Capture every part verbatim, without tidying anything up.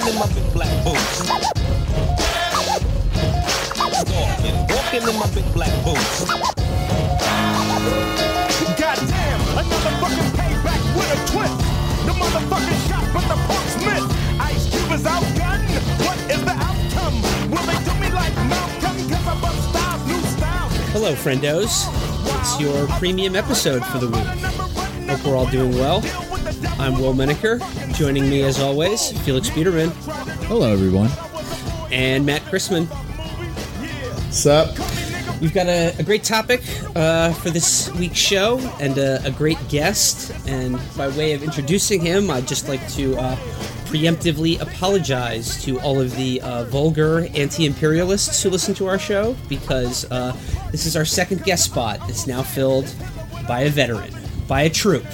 walking in my big black boots. Stalking, walking in my big black boots. Goddamn, another fucking payback with a twist. The motherfucking shot, but the punks missed. Ice Cube is outgunned. What is the outcome? Will they do me like Malcolm? Cause I bust styles, new styles. Hello, friendos. It's your premium episode for the week. Hope we're all doing well. I'm Will Menaker. Joining me, as always, Felix Biederman. Hello, everyone. And Matt Chrisman. Sup? We've got a, a great topic uh, for this week's show and a, a great guest. And by way of introducing him, I'd just like to uh, preemptively apologize to all of the uh, vulgar anti-imperialists who listen to our show, because uh, this is our second guest spot. It's now filled by a veteran, by a troop.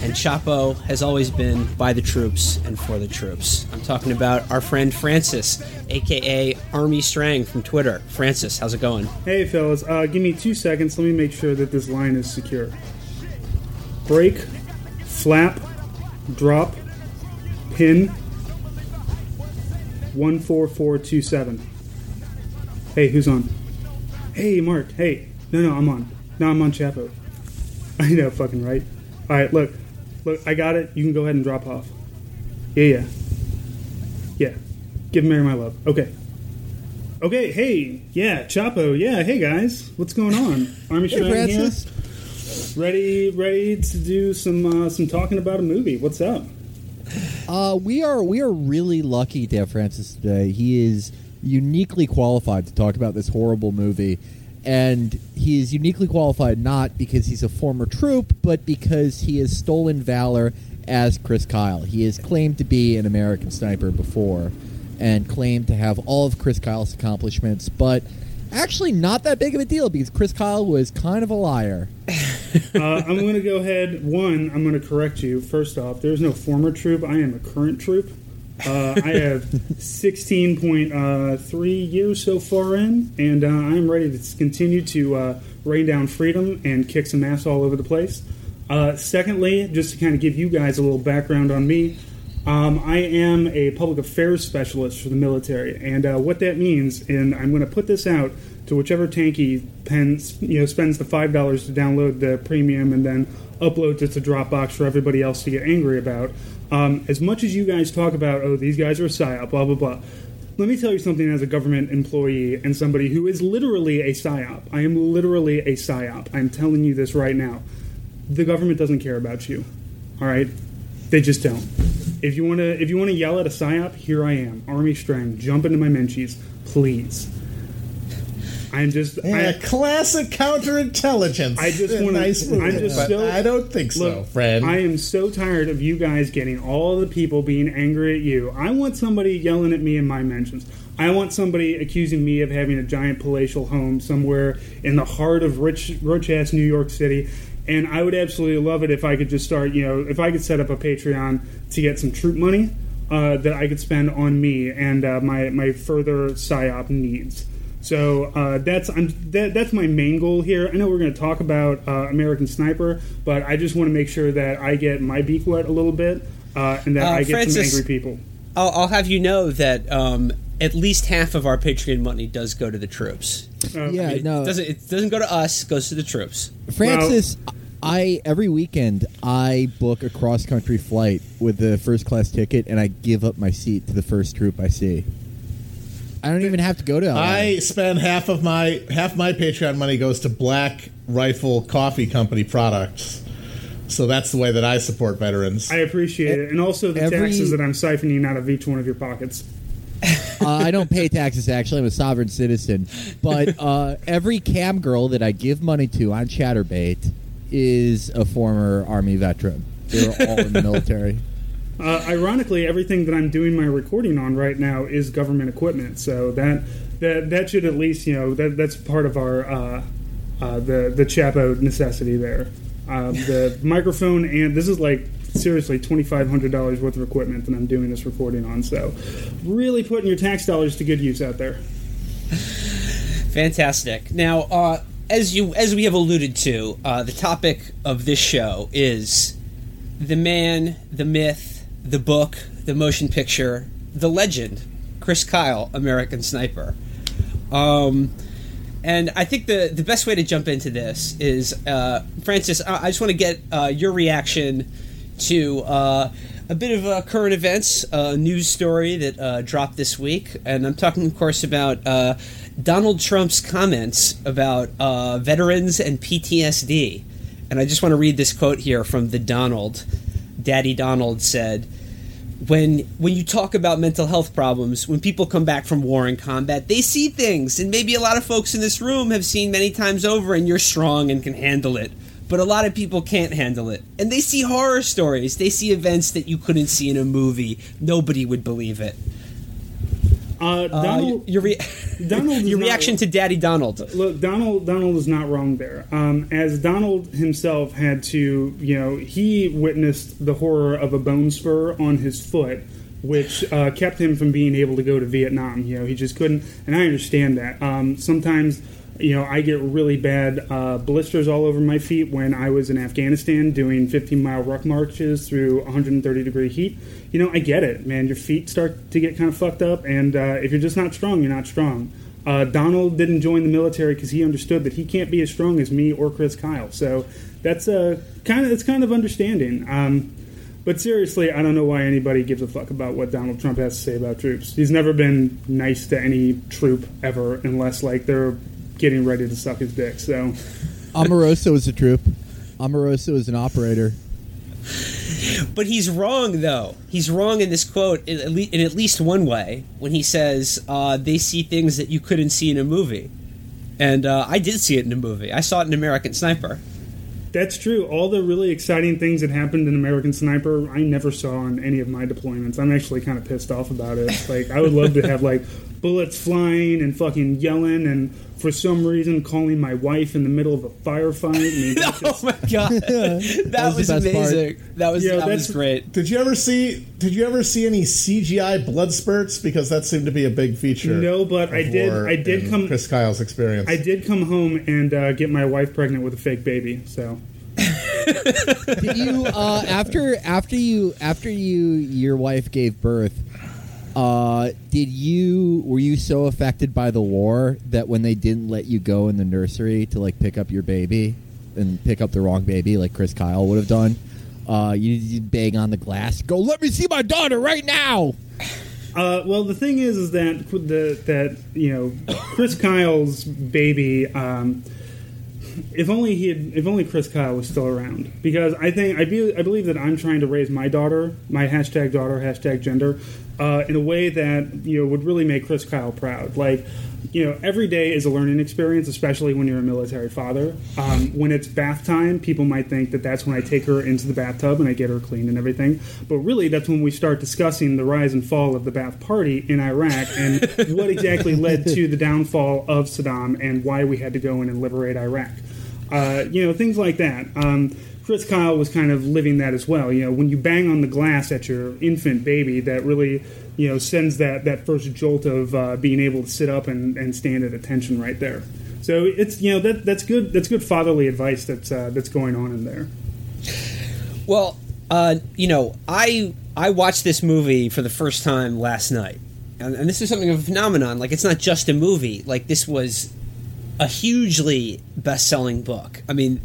And Chapo has always been by the troops and for the troops. I'm talking about our friend Francis, a k a. Army Strang from Twitter. Francis, how's it going? Hey, fellas. Uh, give me two seconds. Let me make sure that this line is secure. Break, flap, drop, pin, one four four two seven. Hey, who's on? Hey, Mark. Hey. No, no, I'm on. No, I'm on Chapo. I know, fucking right. All right, look. Look, I got it. You can go ahead and drop off. Yeah, yeah. Yeah. Give Mary my love. Okay. Okay, hey. Yeah, Chapo. Yeah, hey, guys. What's going on? Army hey, Strang here. Ready, ready to do some uh, some talking about a movie. What's up? Uh, we are we are really lucky to have Francis today. He is uniquely qualified to talk about this horrible movie. And he is uniquely qualified not because he's a former troop, but because he has stolen valor as Chris Kyle. He has claimed to be an American sniper before and claimed to have all of Chris Kyle's accomplishments, but actually not that big of a deal because Chris Kyle was kind of a liar. uh, I'm going to go ahead. One, I'm going to correct you. First off, there's no former troop. I am a current troop. Uh, I have sixteen point three years so far in, and uh, I'm ready to continue to uh, rain down freedom and kick some ass all over the place. Uh, secondly, just to kind of give you guys a little background on me, um, I am a public affairs specialist for the military, and uh, what that means, and I'm going to put this out to whichever tanky pens, you know, spends the five dollars to download the premium and then uploads it to Dropbox for everybody else to get angry about. Um, as much as you guys talk about, oh, these guys are a psyop, blah, blah, blah, let me tell you something as a government employee and somebody who is literally a psyop. I am literally a psyop. I'm telling you this right now. The government doesn't care about you, all right? They just don't. If you want to if you want to yell at a psyop, here I am. Army Strang, jump into my menchies, please. I'm just yeah, I, classic counterintelligence. I just want nice to. I'm just so, I don't think so, look, friend. I am so tired of you guys getting all the people being angry at you. I want somebody yelling at me in my mentions. I want somebody accusing me of having a giant palatial home somewhere in the heart of rich, rich-ass New York City. And I would absolutely love it if I could just start. You know, if I could set up a Patreon to get some troop money uh, that I could spend on me and uh, my my further psyop needs. So uh, that's I'm, that, that's my main goal here. I know we're going to talk about uh, American Sniper, but I just want to make sure that I get my beak wet a little bit uh, and that uh, I get Francis, some angry people. I'll, I'll have you know that um, at least half of our Patreon money does go to the troops. Uh, yeah, I mean, no, it doesn't, it doesn't go to us; it goes to the troops. Francis, well, I every weekend I book a cross-country flight with the first-class ticket, and I give up my seat to the first troop I see. I don't even have to go to L A. I spend half of my half my Patreon money goes to Black Rifle Coffee Company products. So that's the way that I support veterans. I appreciate it. And also the Every, taxes that I'm siphoning out of each one of your pockets. Uh, I don't pay taxes, actually. I'm a sovereign citizen. But uh, every cam girl that I give money to on Chatterbait is a former Army veteran. They're all in the military. Uh, ironically, everything that I'm doing my recording on right now is government equipment, so that that that should at least, you know, that that's part of our uh, uh, the the Chapo necessity there. Uh, the microphone, and this is like seriously twenty-five hundred dollars worth of equipment that I'm doing this recording on. So really putting your tax dollars to good use out there. Fantastic. Now, uh, as you as we have alluded to, uh, the topic of this show is the man, the myth, the book, the motion picture, the legend, Chris Kyle, American Sniper. Um, and I think the, the best way to jump into this is, uh, Francis, I just want to get uh, your reaction to uh, a bit of uh, current events, a uh, news story that uh, dropped this week. And I'm talking, of course, about uh, Donald Trump's comments about uh, veterans and P T S D. And I just want to read this quote here from the Donald. Daddy Donald said, When when you talk about mental health problems, when people come back from war and combat, they see things, and maybe a lot of folks in this room have seen many times over, and you're strong and can handle it. But a lot of people can't handle it. And they see horror stories. They see events that you couldn't see in a movie. Nobody would believe it. Uh, Donald, uh, your re- Donald your reaction not, to Daddy Donald. Look, Donald Donald is not wrong there. Um, as Donald himself had to, you know, he witnessed the horror of a bone spur on his foot, which uh, kept him from being able to go to Vietnam. You know, he just couldn't. And I understand that. Um, sometimes, you know, I get really bad uh, blisters all over my feet when I was in Afghanistan doing fifteen-mile ruck marches through one hundred thirty degree heat. You know, I get it, man. Your feet start to get kind of fucked up, and uh, if you're just not strong, you're not strong. Uh, Donald didn't join the military because he understood that he can't be as strong as me or Chris Kyle. So that's a kind of it's kind of understanding. Um, but seriously, I don't know why anybody gives a fuck about what Donald Trump has to say about troops. He's never been nice to any troop ever, unless like they're getting ready to suck his dick. So Omarosa was a troop. Omarosa was an operator. But he's wrong, though. He's wrong in this quote in at least, in at least one way when he says uh, they see things that you couldn't see in a movie. And uh, I did see it in a movie. I saw it in American Sniper. That's true. All the really exciting things that happened in American Sniper, I never saw in any of my deployments. I'm actually kind of pissed off about it. Like, I would love to have, like, bullets flying and fucking yelling and, for some reason, calling my wife in the middle of a firefight. I mean, just... Oh, my God. That, that was, was amazing. Part. That was yeah, that was great. Did you ever see Did you ever see any C G I blood spurts? Because that seemed to be a big feature. No, but I did. I did come. Chris Kyle's experience. I did come home and uh, get my wife pregnant with a fake baby. So. Did you uh, after after you after you your wife gave birth? Uh, did you were you so affected by the war that when they didn't let you go in the nursery to like pick up your baby and pick up the wrong baby like Chris Kyle would have done, uh, you, you bang on the glass, go, let me see my daughter right now. Uh, well, the thing is, is that the that you know Chris Kyle's baby. Um, If only he had, if only Chris Kyle was still around, because I think I, be, I believe that I'm trying to raise my daughter, my hashtag daughter, hashtag gender, uh, in a way that you know would really make Chris Kyle proud. Like, you know, every day is a learning experience, especially when you're a military father. Um, when it's bath time, people might think that that's when I take her into the bathtub and I get her clean and everything. But really, that's when we start discussing the rise and fall of the Ba'ath Party in Iraq and what exactly led to the downfall of Saddam and why we had to go in and liberate Iraq. Uh, you know, things like that. Um, Chris Kyle was kind of living that as well. You know, when you bang on the glass at your infant baby, that really, you know, sends that, that first jolt of uh, being able to sit up and, and stand at attention right there. So it's, you know, that that's good. That's good fatherly advice that's uh, that's going on in there. Well, uh, you know, I I watched this movie for the first time last night, and, and this is something of a phenomenon. Like, it's not just a movie. Like, this was a hugely best-selling book. I mean,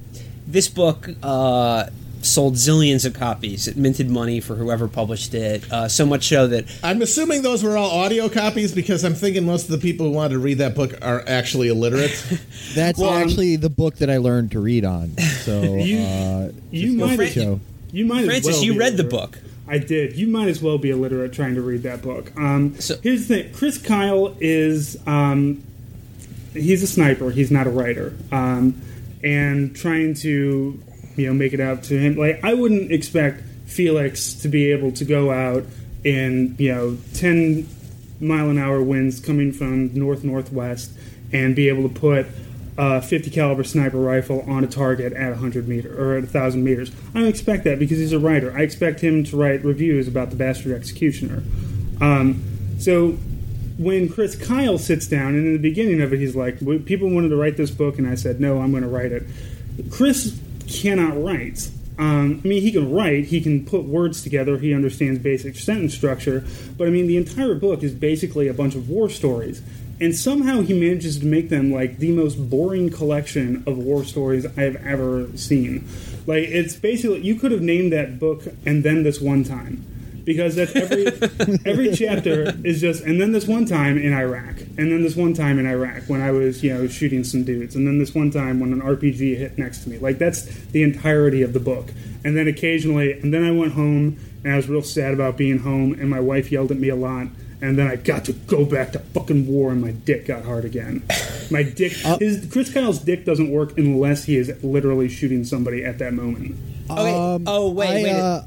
this book uh, sold zillions of copies. It minted money for whoever published it. Uh, so much so that I'm assuming those were all audio copies, because I'm thinking most of the people who wanted to read that book are actually illiterate. That's well, actually um, the book that I learned to read on. So you, uh, you might, Fran- show. You, you might, Francis, as well you read illiterate. The book. I did. You might as well be illiterate trying to read that book. Um, so, here's the thing: Chris Kyle is. Um, He's a sniper. He's not a writer. Um, and trying to, you know, make it out to him. Like, I wouldn't expect Felix to be able to go out in, you know, ten mile an hour winds coming from north northwest and be able to put a fifty caliber sniper rifle on a target at one hundred meters or at one thousand meters. I don't expect that because he's a writer. I expect him to write reviews about The Bastard Executioner. Um, so. When Chris Kyle sits down, and in the beginning of it, he's like, people wanted to write this book, and I said, no, I'm going to write it. Chris cannot write. Um, I mean, he can write, he can put words together, he understands basic sentence structure, but I mean, the entire book is basically a bunch of war stories, and somehow he manages to make them, like, the most boring collection of war stories I have ever seen. Like, it's basically, you could have named that book, And Then This One Time, because that's every every chapter is just, and then this one time in Iraq, and then this one time in Iraq when I was, you know, shooting some dudes, and then this one time when an R P G hit next to me. Like, that's the entirety of the book. And then occasionally, and then I went home, and I was real sad about being home, and my wife yelled at me a lot, and then I got to go back to fucking war, and my dick got hard again. My dick, uh, his, Chris Kyle's dick doesn't work unless he is literally shooting somebody at that moment. Okay. Um, oh, wait, I, wait. Uh,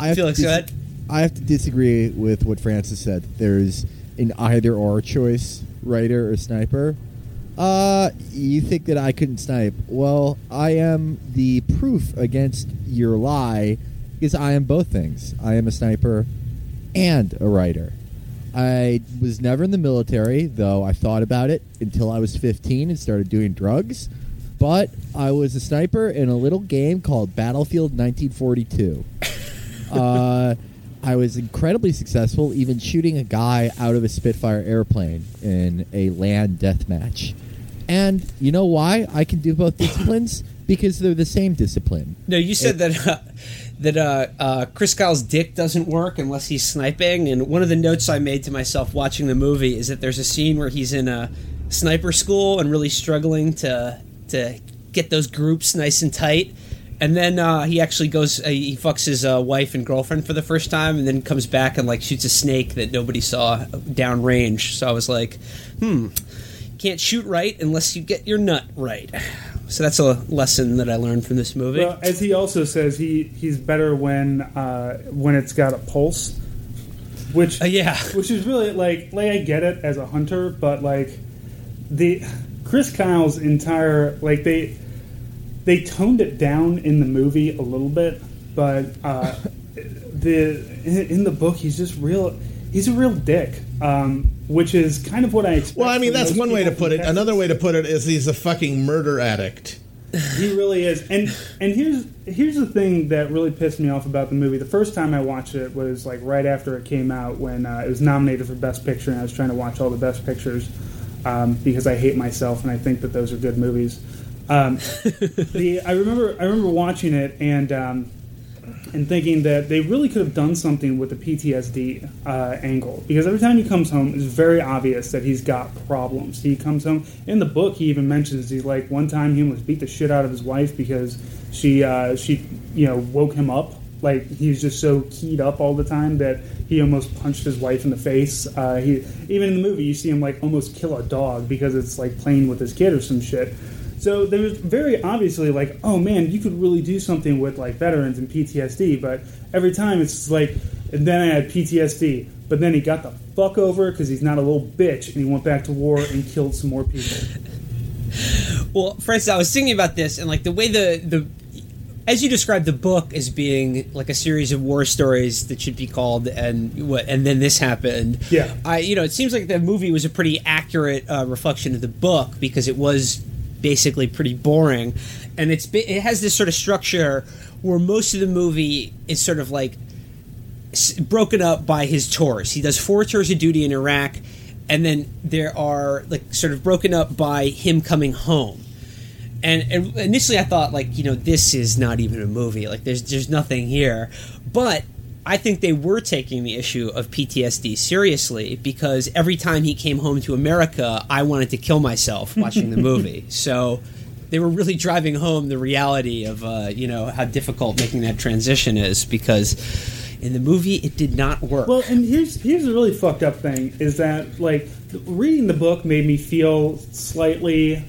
I Felix, go ahead. I have to disagree with what Francis said. There's an either-or choice, writer or sniper. Uh, you think that I couldn't snipe. Well, I am the proof against your lie, because I am both things. I am a sniper and a writer. I was never in the military, though I thought about it until I was fifteen and started doing drugs. But I was a sniper in a little game called Battlefield nineteen forty-two. uh... I was incredibly successful, even shooting a guy out of a Spitfire airplane in a land deathmatch. And you know why I can do both disciplines? Because they're the same discipline. No, you said it, that uh, that uh, uh, Chris Kyle's dick doesn't work unless he's sniping. And one of the notes I made to myself watching the movie is that there's a scene where he's in a sniper school and really struggling to to get those groups nice and tight. And then uh, he actually goes, uh, he fucks his uh, wife and girlfriend for the first time, and then comes back and, like, shoots a snake that nobody saw downrange. So I was like, hmm, can't shoot right unless you get your nut right. So that's a lesson that I learned from this movie. Well, as he also says, he, he's better when uh, when it's got a pulse, which uh, yeah. which is really, like, like, I get it as a hunter, but, like, the Chris Kyle's entire, like, they... They toned it down in the movie a little bit, but uh, the in the book he's just real. He's a real dick, um, which is kind of what I expect. Well, I mean, that's one way to put it. Another way to put it is he's a fucking murder addict. He really is. And and here's here's the thing that really pissed me off about the movie. The first time I watched it was like right after it came out when uh, it was nominated for Best Picture, and I was trying to watch all the Best Pictures um, because I hate myself and I think that those are good movies. Um, the, I remember I remember watching it and um, and thinking that they really could have done something with the P T S D uh, angle, because every time he comes home, it's very obvious that he's got problems. He comes home in the book. He even mentions he's like one time he almost beat the shit out of his wife because she uh, she you know woke him up. Like, he's just so keyed up all the time that he almost punched his wife in the face. Uh, he even in the movie you see him like almost kill a dog because it's like playing with his kid or some shit. So there was very obviously like, oh man, you could really do something with like veterans and P T S D, but every time it's like, and then I had P T S D, but then he got the fuck over because he's not a little bitch, and he went back to war and killed some more people. Well, Francis, I was thinking about this, and like the way the, the as you described the book as being like a series of war stories that should be called and what and then this happened. Yeah, I you know it seems like the movie was a pretty accurate uh, reflection of the book because it was basically pretty boring, and it's it has this sort of structure where most of the movie is sort of like broken up by his tours. He does four tours of duty in Iraq, and then there are like sort of broken up by him coming home. And, and initially I thought like, you know, this is not even a movie. Like there's there's nothing here. But I think they were taking the issue of P T S D seriously, because every time he came home to America, I wanted to kill myself watching the movie. So they were really driving home the reality of, uh, you know, how difficult making that transition is, because in the movie it did not work. Well, and here's here's a really fucked up thing is that, like, reading the book made me feel slightly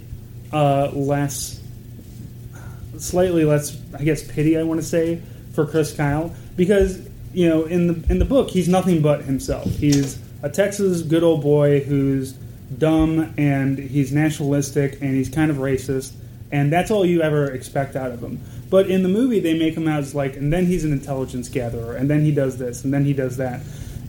uh, less, slightly less, I guess, pity, I want to say, for Chris Kyle, because... You know, in the in the book, he's nothing but himself. He's a Texas good old boy who's dumb, and he's nationalistic, and he's kind of racist, and that's all you ever expect out of him. But in the movie, they make him out as like, and then he's an intelligence gatherer, and then he does this, and then he does that.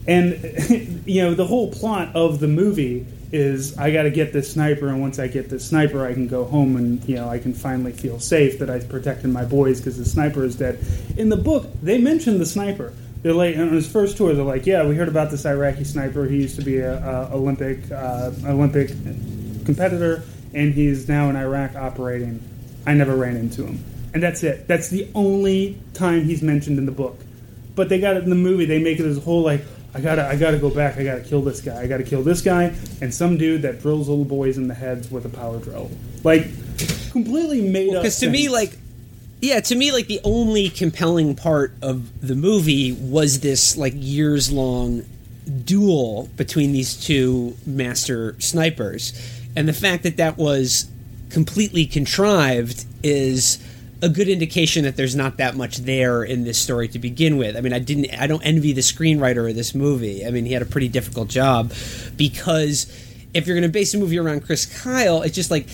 And, you know, the whole plot of the movie is I got to get this sniper, and once I get this sniper, I can go home and, you know, I can finally feel safe that I've protected my boys because the sniper is dead. In the book, they mentioned the sniper. They're like, on his first tour, they're like, yeah, we heard about this Iraqi sniper. He used to be a, a Olympic uh, Olympic competitor, and he's now in Iraq operating. I never ran into him. And that's it. That's the only time he's mentioned in the book. But they got it in the movie. They make it this whole, like, I gotta, I gotta go back. I gotta kill this guy. I gotta kill this guy, and some dude that drills little boys in the heads with a power drill. Like, completely made well, up. Because to sense. me, like, yeah, to me, like, the only compelling part of the movie was this, like, years long duel between these two master snipers, and the fact that that was completely contrived is a good indication that there's not that much there in this story to begin with. I mean, I didn't, I don't envy the screenwriter of this movie. I mean, he had a pretty difficult job, because if you're going to base a movie around Chris Kyle, it's just like,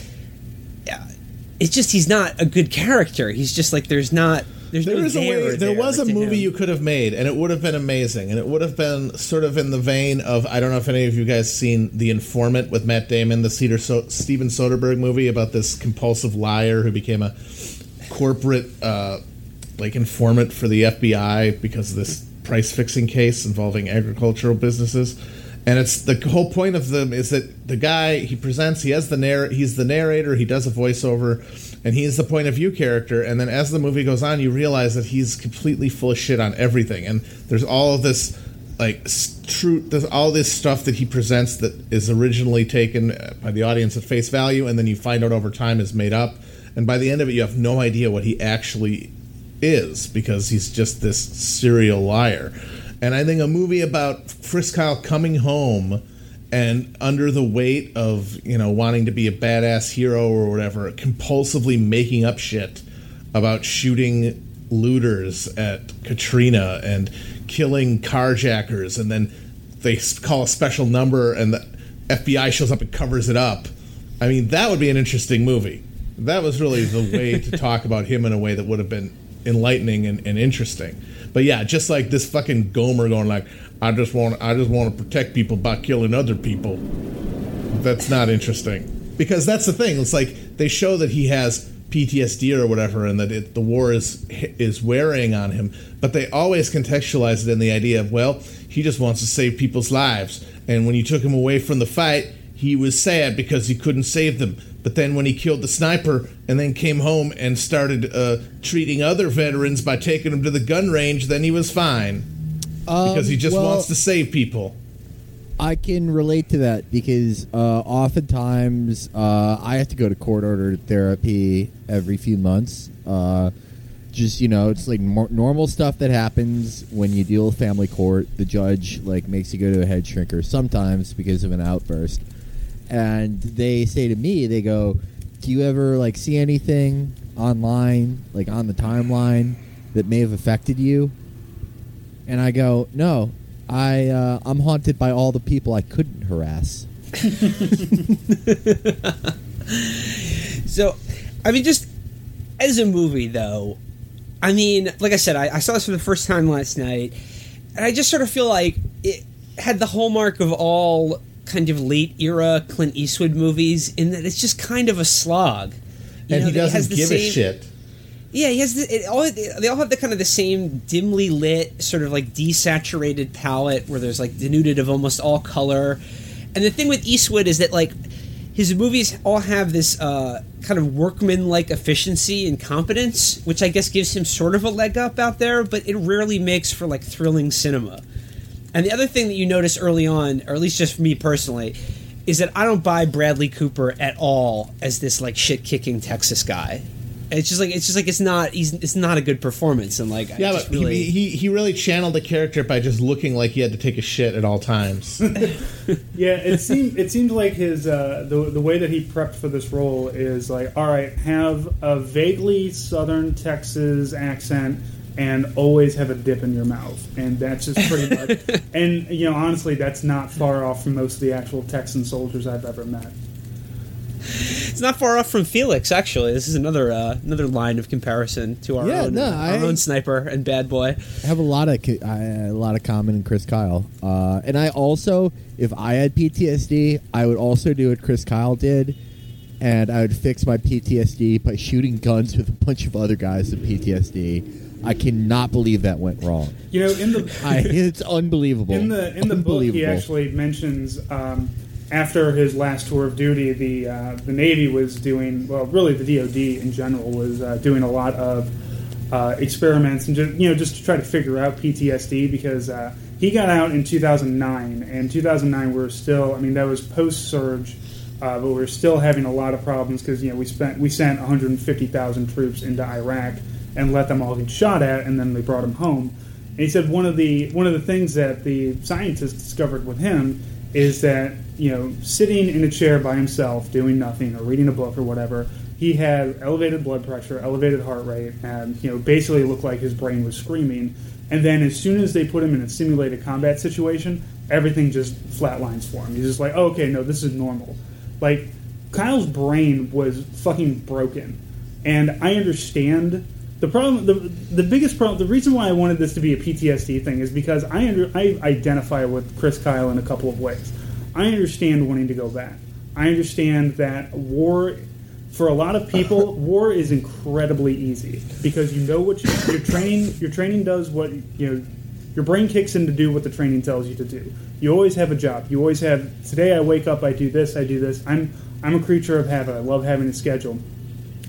it's just, he's not a good character. He's just like, there's not, there's there no is there, a way, there. There was a movie him. you could have made, and it would have been amazing, and it would have been sort of in the vein of, I don't know if any of you guys seen The Informant with Matt Damon, the Cedar so- Steven Soderbergh movie about this compulsive liar who became a corporate uh, like informant for the F B I because of this price fixing case involving agricultural businesses. And it's the whole point of them is that the guy he presents, he has the narr- he's the narrator, he does a voiceover, and he is the point of view character. And then as the movie goes on, you realize that he's completely full of shit on everything. And there's all of this like truth, there's all this stuff that he presents that is originally taken by the audience at face value, and then you find out over time is made up. And by the end of it, you have no idea what he actually is, because he's just this serial liar. And I think a movie about Chris Kyle coming home and under the weight of, you know, wanting to be a badass hero or whatever, compulsively making up shit about shooting looters at Katrina and killing carjackers, and then they call a special number and the F B I shows up and covers it up. I mean, that would be an interesting movie. That was really the way to talk about him in a way that would have been enlightening and, and interesting. But yeah, just like this fucking Gomer going like, I just want I just want to protect people by killing other people. That's not interesting. Because that's the thing. It's like they show that he has P T S D or whatever, and that it, the war is is wearing on him. But they always contextualize it in the idea of, well, he just wants to save people's lives. And when you took him away from the fight, he was sad because he couldn't save them. But then when he killed the sniper and then came home and started uh, treating other veterans by taking them to the gun range, then he was fine. Um, because he just well, wants to save people. I can relate to that because uh, oftentimes uh, I have to go to court-ordered therapy every few months. Uh, just, you know, it's like more normal stuff that happens when you deal with family court. The judge like makes you go to a head shrinker sometimes because of an outburst. And they say to me, they go, do you ever, like, see anything online, like, on the timeline that may have affected you? And I go, no, I, uh, I'm haunted by all the people I couldn't harass. So, I mean, just as a movie, though, I mean, like I said, I, I saw this for the first time last night, and I just sort of feel like it had the hallmark of all kind of late era Clint Eastwood movies, in that it's just kind of a slog. You and know, he doesn't has the give same, a shit. Yeah, he has. The, it all, they all have the kind of the same dimly lit, sort of like desaturated palette where there's like denuded of almost all color. And the thing with Eastwood is that like his movies all have this uh, kind of workman-like efficiency and competence, which I guess gives him sort of a leg up out there, but it rarely makes for like thrilling cinema. And the other thing that you notice early on, or at least just for me personally, is that I don't buy Bradley Cooper at all as this like shit-kicking Texas guy. And it's just like it's just like it's not he's, it's not a good performance. And like yeah, I just but really... he, he he really channeled the character by just looking like he had to take a shit at all times. Yeah, it seemed it seemed like his uh, the the way that he prepped for this role is like, all right, have a vaguely Southern Texas accent. And always have a dip in your mouth. And that's just pretty much... And, you know, honestly, that's not far off from most of the actual Texan soldiers I've ever met. It's not far off from Felix, actually. This is another uh, another line of comparison to our yeah, own, no, uh, I, our own sniper and bad boy. I have a lot of co- I, a lot of common in Chris Kyle, uh, and I also, if I had P T S D, I would also do what Chris Kyle did, and I would fix my P T S D by shooting guns with a bunch of other guys with P T S D. I cannot believe that went wrong. You know, in the I, it's unbelievable. In the in the book, he actually mentions um, after his last tour of duty, the uh, the Navy was doing well. Really, the D O D in general was uh, doing a lot of uh, experiments and just, you know, just to try to figure out P T S D, because uh, he got out in two thousand nine, and two thousand nine we were still. I mean, that was post-surge. Uh, but we we're still having a lot of problems because, you know, we spent we sent one hundred fifty thousand troops into Iraq and let them all get shot at, and then they brought him home. And he said one of the one of the things that the scientists discovered with him is that, you know, sitting in a chair by himself doing nothing or reading a book or whatever, he had elevated blood pressure, elevated heart rate, and, you know, basically looked like his brain was screaming. And then as soon as they put him in a simulated combat situation, everything just flatlines for him. He's just like, oh, okay, no, this is normal. Like, Kyle's brain was fucking broken. And I understand the problem. The, the biggest problem, the reason why I wanted this to be a P T S D thing is because I, under, I identify with Chris Kyle in a couple of ways. I understand wanting to go back. I understand that war, for a lot of people, war is incredibly easy because you know what you, your training. Your training does what you know. Your brain kicks in to do what the training tells you to do. You always have a job. You always have, today I wake up, I do this, I do this. I'm I'm a creature of habit. I love having a schedule.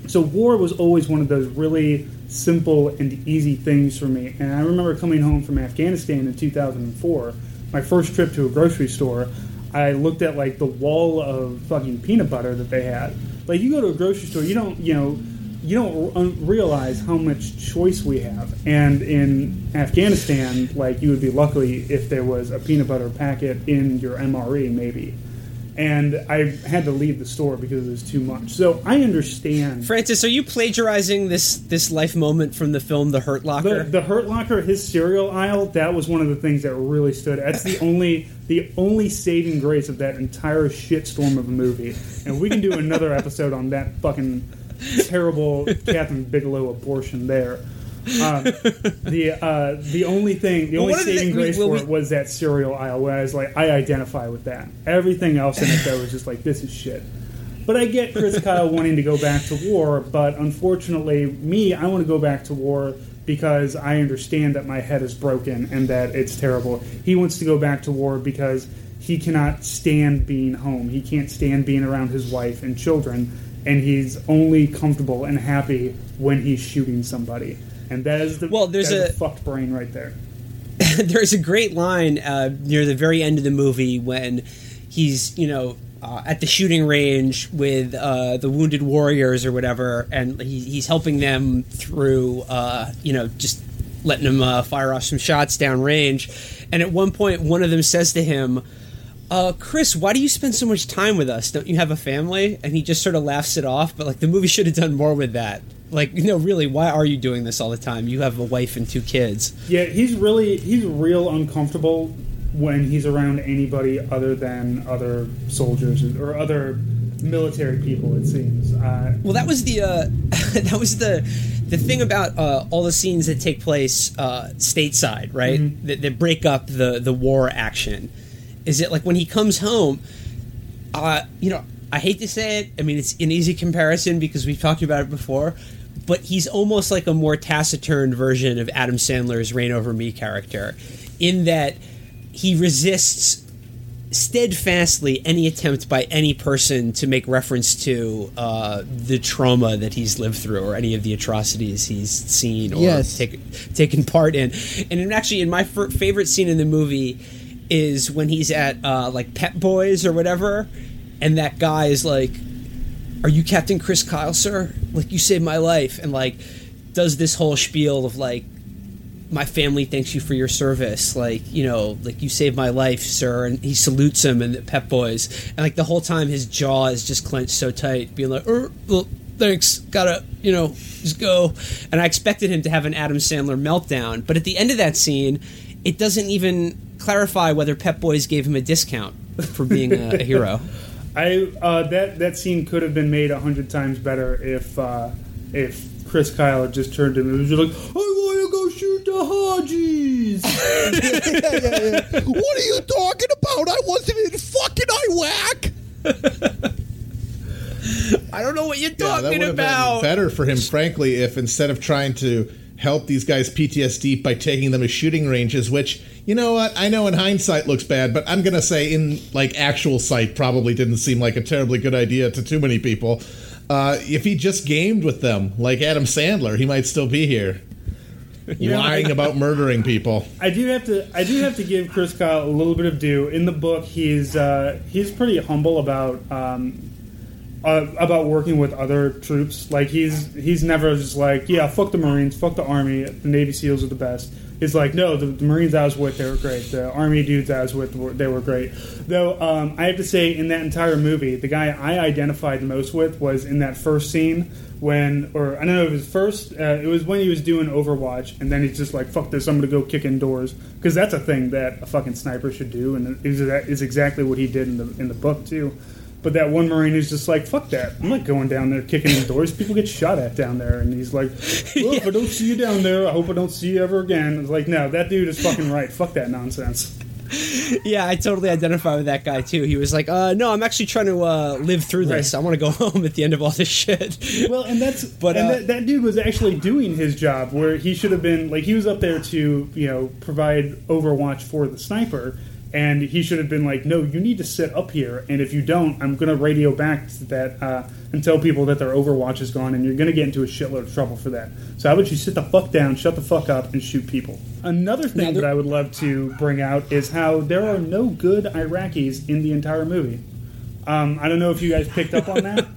So war was always one of those really simple and easy things for me. And I remember coming home from Afghanistan in two thousand four, my first trip to a grocery store, I looked at like the wall of fucking peanut butter that they had. Like, you go to a grocery store, you don't, you know, you don't realize how much choice we have. And in Afghanistan, like, you would be lucky if there was a peanut butter packet in your M R E, maybe. And I had to leave the store because it was too much. So I understand. Francis, are you plagiarizing this this life moment from the film The Hurt Locker? The, the Hurt Locker, his cereal aisle, that was one of the things that really stood. That's the only the only saving grace of that entire shitstorm of a movie. And we can do another episode on that fucking terrible Catherine Bigelow abortion there. Um, the uh, the only thing, the well, only saving grace we, for we, it was that cereal aisle where I was like, I identify with that. Everything else in it, though, was just like, this is shit. But I get Chris Kyle wanting to go back to war, but unfortunately, me, I want to go back to war because I understand that my head is broken and that it's terrible. He wants to go back to war because he cannot stand being home. He can't stand being around his wife and children. And he's only comfortable and happy when he's shooting somebody. And that is the, well, there's a, a fucked brain right there. There's a great line uh, near the very end of the movie when he's, you know, uh, at the shooting range with uh, the wounded warriors or whatever, and he, he's helping them through, uh, you know, just letting them uh, fire off some shots downrange. And at one point, one of them says to him, Uh, Chris, why do you spend so much time with us? Don't you have a family? And he just sort of laughs it off, but, like, the movie should have done more with that. Like, you know, really, why are you doing this all the time? You have a wife and two kids. Yeah, he's really, he's real uncomfortable when he's around anybody other than other soldiers or other military people, it seems. Uh, well, that was the, uh, that was the, the thing about uh, all the scenes that take place uh, stateside, right? Mm-hmm. That, that break up the, the war action. Is it like when he comes home, uh, you know, I hate to say it. I mean, it's an easy comparison because we've talked about it before, but he's almost like a more taciturn version of Adam Sandler's Reign Over Me character in that he resists steadfastly any attempt by any person to make reference to uh, the trauma that he's lived through or any of the atrocities he's seen or yes. take, taken part in. And actually, in my f- favorite scene in the movie is when he's at, uh, like, Pep Boys or whatever, and that guy is like, are you Captain Chris Kyle, sir? Like, you saved my life. And, like, does this whole spiel of, like, my family thanks you for your service. Like, you know, like, you saved my life, sir. And he salutes him in the Pep Boys. And, like, the whole time his jaw is just clenched so tight, being like, er, well, thanks, gotta, you know, just go. And I expected him to have an Adam Sandler meltdown. But at the end of that scene, it doesn't even clarify whether Pep Boys gave him a discount for being a, a hero. I uh, that that scene could have been made a hundred times better if uh, if Chris Kyle had just turned to him and was just like, "I want to go shoot the Hodges." yeah, yeah, yeah. What are you talking about? I wasn't in fucking Iraq. I don't know what you're talking yeah, that would about. Have been better for him, frankly, if instead of trying to help these guys P T S D by taking them to shooting ranges, which, you know what, I know in hindsight looks bad, but I'm going to say in, like, actual sight probably didn't seem like a terribly good idea to too many people. Uh, if he just gamed with them, like Adam Sandler, he might still be here. You know, lying about murdering people. I do have to I do have to give Chris Kyle a little bit of due. In the book, he's, uh, he's pretty humble about... Um, Uh, about working with other troops. Like, he's he's never just like, yeah, fuck the Marines, fuck the Army, the Navy SEALs are the best. It's like, no, the, the Marines I was with, they were great. The Army dudes I was with, were, they were great. Though, um, I have to say, in that entire movie, the guy I identified most with was in that first scene when, or I don't know if it was first, uh, it was when he was doing Overwatch, and then he's just like, fuck this, I'm going to go kick in doors. Because that's a thing that a fucking sniper should do, and that is exactly what he did in the in the book, too. But that one Marine is just like, fuck that. I'm not going down there kicking in doors. People get shot at down there. And he's like, well, if I don't see you down there, I hope I don't see you ever again. It's like, no, that dude is fucking right. Fuck that nonsense. Yeah, I totally identify with that guy, too. He was like, uh, no, I'm actually trying to uh, live through this. Right. I want to go home at the end of all this shit. Well, and that's but and uh, that, that dude was actually doing his job where he should have been, like, he was up there to, you know, provide Overwatch for the sniper. And he should have been like, no, you need to sit up here, and if you don't, I'm going to radio back to that uh, and tell people that their Overwatch is gone, and you're going to get into a shitload of trouble for that. So how about you sit the fuck down, shut the fuck up, and shoot people? Another thing that I would love to bring out is how there are no good Iraqis in the entire movie. Um, I don't know if you guys picked up on that.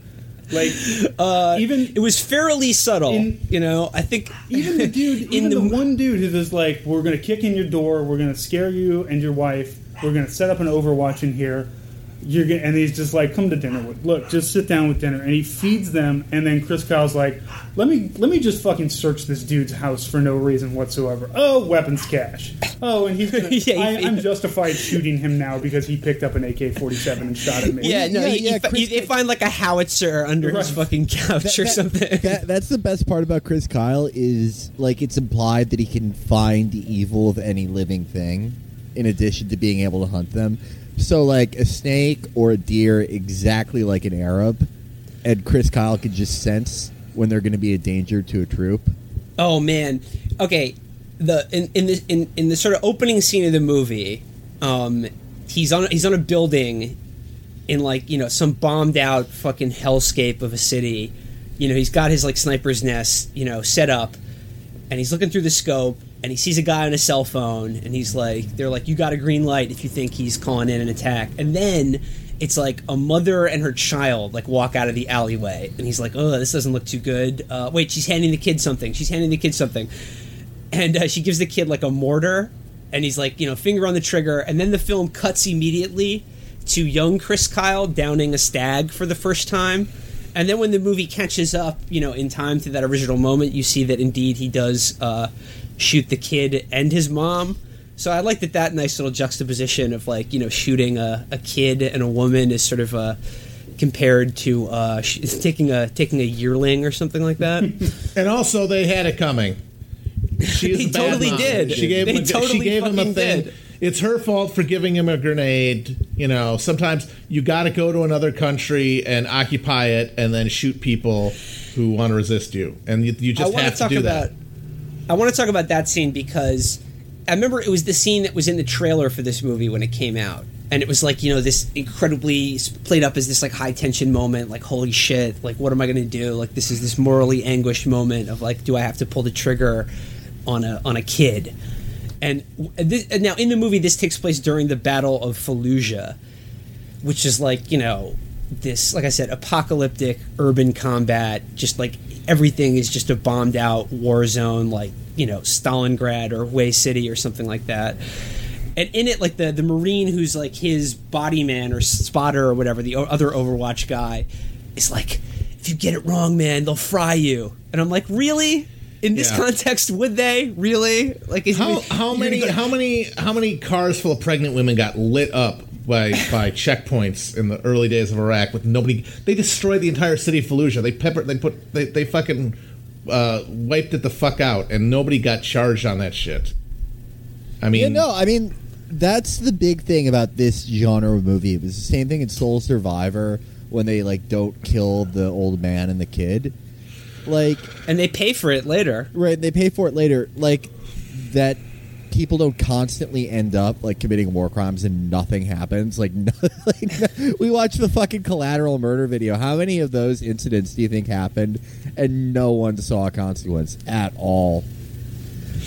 Like, uh, even it was fairly subtle, in, you know. I think even the dude, in even the, the one dude who's just like, "We're gonna kick in your door, we're gonna scare you and your wife, we're gonna set up an Overwatch in here." You're gonna, and he's just like, "Come to dinner with, look, just sit down with dinner." And he feeds them, and then Chris Kyle's like, "Let me, let me just fucking search this dude's house for no reason whatsoever." Oh, weapons cache. Oh, and he's gonna, yeah, I, I'm justified shooting him now because he picked up an A K forty-seven and shot at me. Yeah, no, yeah, he, yeah, he, Chris, he, he find like a howitzer under right. his fucking couch that, or that, something. That, that's the best part about Chris Kyle is, like, it's implied that he can find the evil of any living thing, in addition to being able to hunt them. So, like, a snake or a deer, exactly like an Arab, and Chris Kyle could just sense when they're going to be a danger to a troop. Oh, man. Okay, the in in the, in, in the sort of opening scene of the movie, um, he's on he's on a building in, like, you know, some bombed-out fucking hellscape of a city. You know, he's got his, like, sniper's nest, you know, set up, and he's looking through the scope. And he sees a guy on a cell phone, and he's like, they're like, you got a green light if you think he's calling in an attack. And then it's like a mother and her child, like, walk out of the alleyway. And he's like, oh, this doesn't look too good. Uh, wait, she's handing the kid something. She's handing the kid something. And uh, she gives the kid, like, a mortar. And he's like, you know, finger on the trigger. And then the film cuts immediately to young Chris Kyle downing a stag for the first time. And then when the movie catches up, you know, in time to that original moment, you see that indeed he does uh, shoot the kid and his mom. So I like that that nice little juxtaposition of, like, you know, shooting a, a kid and a woman is sort of uh, compared to uh, sh- taking a taking a yearling or something like that. And also, they had it coming. She is totally mom. Did. She gave they him a, totally she gave him a thing. Did. It's her fault for giving him a grenade. You know, sometimes you got to go to another country and occupy it and then shoot people who want to resist you. And you, you just have to do about, that. I want to talk about that scene because I remember it was the scene that was in the trailer for this movie when it came out. And it was like, you know, this incredibly played up as this, like, high tension moment, like, holy shit, like, what am I going to do? Like, this is this morally anguished moment of, like, do I have to pull the trigger on a on a kid? And this, now in the movie, this takes place during the Battle of Fallujah, which is, like, you know, this, like I said, apocalyptic urban combat. Just, like, everything is just a bombed out war zone, like, you know, Stalingrad or Way City or something like that. And in it, like, the, the Marine who's, like, his body man or spotter or whatever, the other Overwatch guy, is like, if you get it wrong, man, they'll fry you. And I'm like, really? In this yeah. context, would they really? Like, is, how, how many, go- how many, how many cars full of pregnant women got lit up by by checkpoints in the early days of Iraq with nobody. They destroyed the entire city of Fallujah. They peppered. They put. They they fucking uh, wiped it the fuck out, and nobody got charged on that shit. I mean, yeah, no, I mean that's the big thing about this genre of movie. It was the same thing in Soul Survivor when they like don't kill the old man and the kid, like, and they pay for it later. Right, they pay for it later, like that. People don't constantly end up like committing war crimes and nothing happens. Like, no, like no, we watch the fucking Collateral Murder video. How many of those incidents do you think happened and no one saw a consequence at all?